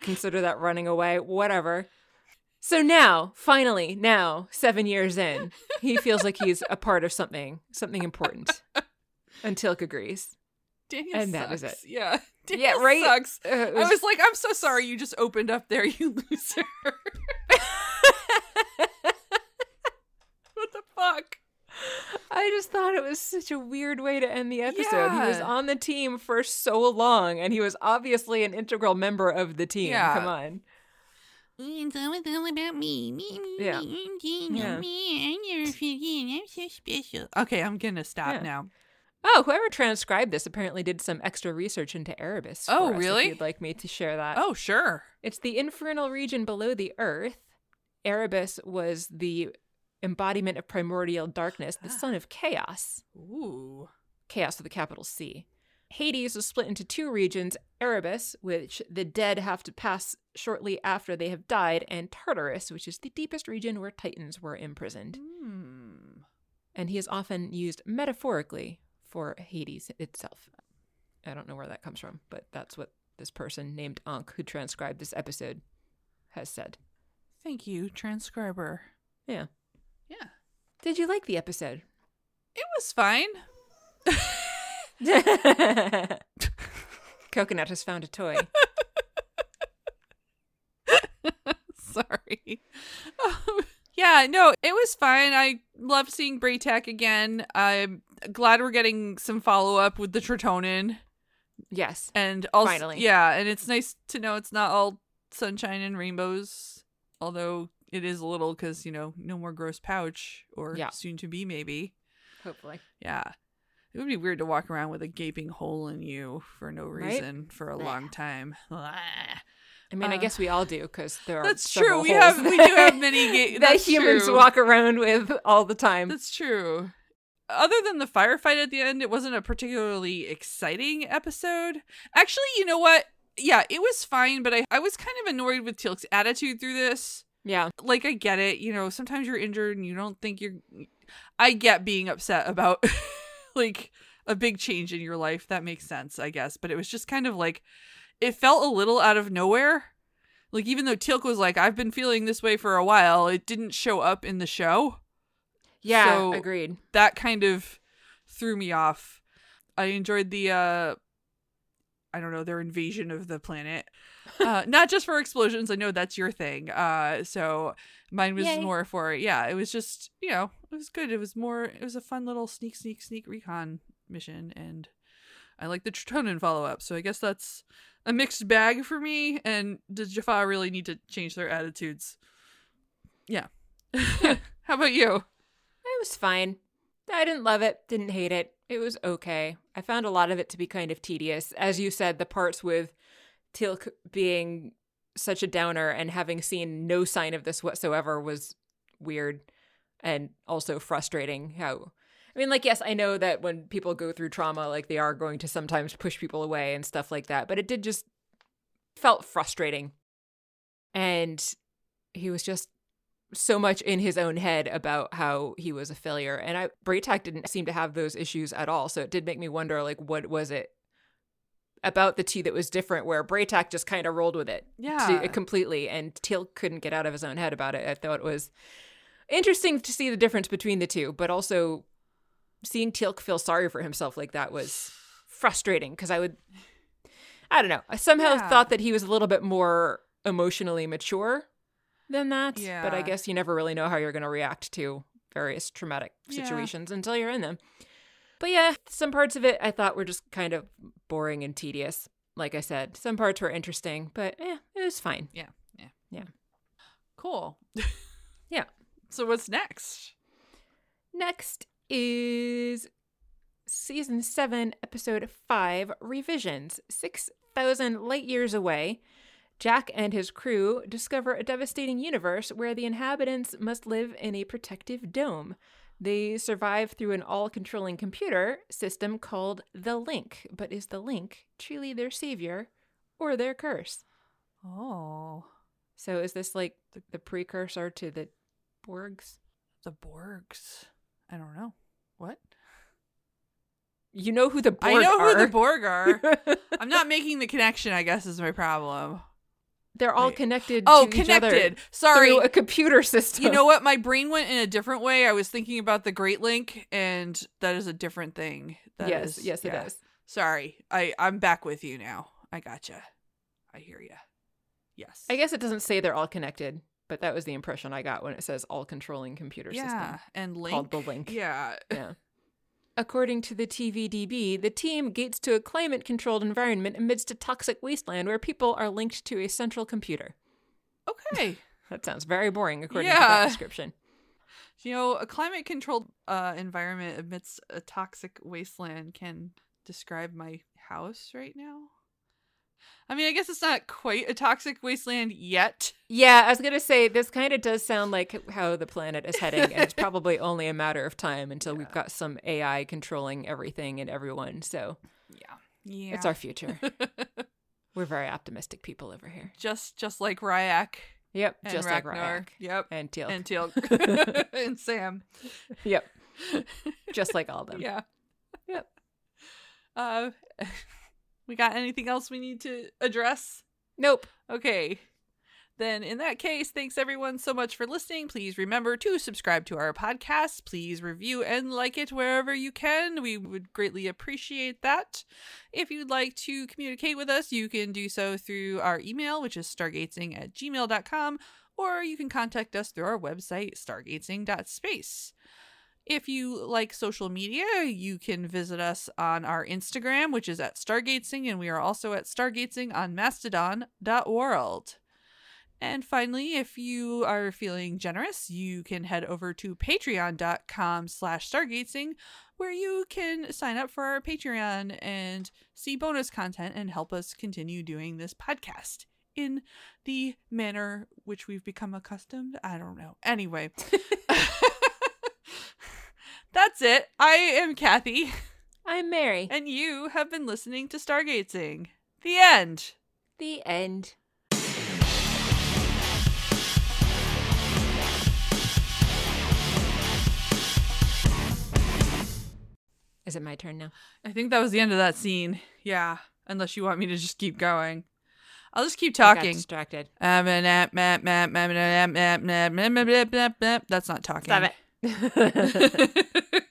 consider that running away, whatever. So now, finally, now, 7 years in, he feels like he's a part of something important. And Teal'c agrees. Daniel and sucks. That is it. Yeah. Daniel sucks. I was like, I'm so sorry you just opened up there, you loser. What the fuck? I just thought it was such a weird way to end the episode. Yeah. He was on the team for so long, and he was obviously an integral member of the team. Yeah. Come on. It's always all about me. Me. I'm so special. Okay, I'm going to stop now. Oh, whoever transcribed this apparently did some extra research into Erebus. Oh, really? If you'd like me to share that. Oh, sure. It's the infernal region below the earth. Erebus was the embodiment of primordial darkness, the son of chaos. Ooh. Chaos with a capital C. Hades was split into two regions, Erebus, which the dead have to pass shortly after they have died, and Tartarus, which is the deepest region where Titans were imprisoned. Mm. And he is often used metaphorically for Hades itself. I don't know where that comes from, but that's what this person named Ankh, who transcribed this episode, has said. Thank you, transcriber. Yeah. Yeah. Did you like the episode? It was fine. Coconut has found a toy. Sorry. Yeah, no, it was fine. I love seeing Bra'tac again. I'm glad we're getting some follow-up with the tretonin. Yes. And also, finally. Yeah, and it's nice to know it's not all sunshine and rainbows, although it is a little, because, you know, no more gross pouch, or soon to be, maybe. Hopefully. Yeah. It would be weird to walk around with a gaping hole in you for no reason for a long time. I mean, I guess we all do, because there are. That's true. We do have many that humans walk around with all the time. That's true. Other than the firefight at the end, it wasn't a particularly exciting episode. Actually, you know what? Yeah, it was fine, but I was kind of annoyed with Teal'c's attitude through this. Yeah. Like, I get it. You know, sometimes you're injured and you don't think you're. I get being upset about, like, a big change in your life. That makes sense, I guess. But it was just kind of like, it felt a little out of nowhere. Like, even though Teal'c was like, I've been feeling this way for a while, it didn't show up in the show. Yeah, so agreed. That kind of threw me off. I enjoyed the, I don't know, their invasion of the planet. Not just for explosions. I know that's your thing. So mine was more for, it was just, you know, it was good. It was more, it was a fun little sneak recon mission. And I like the Tretonin follow-up. So I guess that's a mixed bag for me. And the Jaffa really need to change their attitudes. Yeah. How about you? It was fine. I didn't love it. Didn't hate it. It was okay. I found a lot of it to be kind of tedious. As you said, the parts with Teal'c being such a downer and having seen no sign of this whatsoever was weird. and also frustrating how, I mean, like, yes, I know that when people go through trauma, like, they are going to sometimes push people away and stuff like that, but it did just felt frustrating. And he was just so much in his own head about how he was a failure. And Bra'tac didn't seem to have those issues at all. So it did make me wonder, like, what was it about the two that was different, where Bra'tac just kind of rolled with it completely, and Teal'c couldn't get out of his own head about it. I thought it was interesting to see the difference between the two, but also seeing Teal'c feel sorry for himself like that was frustrating, because I thought that he was a little bit more emotionally mature than that, but I guess you never really know how you're going to react to various traumatic situations until you're in them. But yeah, some parts of it I thought were just kind of boring and tedious. Like I said, some parts were interesting, but it was fine. Yeah. Cool. Yeah. So what's next? Next is Season 7, Episode 5, Revisions. 6,000 light years away, Jack and his crew discover a devastating universe where the inhabitants must live in a protective dome. They survive through an all-controlling computer system called The Link. But is The Link truly their savior or their curse? Oh. So is this like the precursor to the Borgs? The Borgs? I don't know. What? You know who the Borg are? I know who the Borg are. I'm not making the connection, I guess, is my problem. They're all connected to each other. Sorry. Through a computer system. You know what? My brain went in a different way. I was thinking about the Great Link, and that is a different thing. Yes, it is. Sorry. I'm back with you now. I gotcha. I hear you. Yes. I guess it doesn't say they're all connected, but that was the impression I got when it says all-controlling computer system. And Link. Called The Link. Yeah. According to the TVDB, the team gates to a climate-controlled environment amidst a toxic wasteland where people are linked to a central computer. Okay. That sounds very boring according to that description. You know, a climate-controlled environment amidst a toxic wasteland can describe my house right now. I mean, I guess it's not quite a toxic wasteland yet. Yeah, I was going to say, this kind of does sound like how the planet is heading, and it's probably only a matter of time until we've got some AI controlling everything and everyone, so yeah. It's our future. We're very optimistic people over here. Just like Rya'c. Yep, and just Rak'nor. Like Rya'c. Yep. And Teal'c. And Sam. Yep. Just like all of them. Yeah. Yep. We got anything else we need to address? Nope. Okay. Then in that case, thanks everyone so much for listening. Please remember to subscribe to our podcast. Please review and like it wherever you can. We would greatly appreciate that. If you'd like to communicate with us, you can do so through our email, which is stargatesing@gmail.com, or you can contact us through our website, stargatesing.space. If you like social media, you can visit us on our Instagram, which is @StargateSing, and we are also @StargateSing on mastodon.world. And finally, if you are feeling generous, you can head over to patreon.com/StargateSing, where you can sign up for our Patreon and see bonus content and help us continue doing this podcast in the manner which we've become accustomed. I don't know. Anyway. That's it. I am Kathy. I'm Mary. And you have been listening to Stargate Sing. The end. The end. Is it my turn now? I think that was the end of that scene. Yeah. Unless you want me to just keep going. I'll just keep talking. I got distracted. That's not talking. Stop it.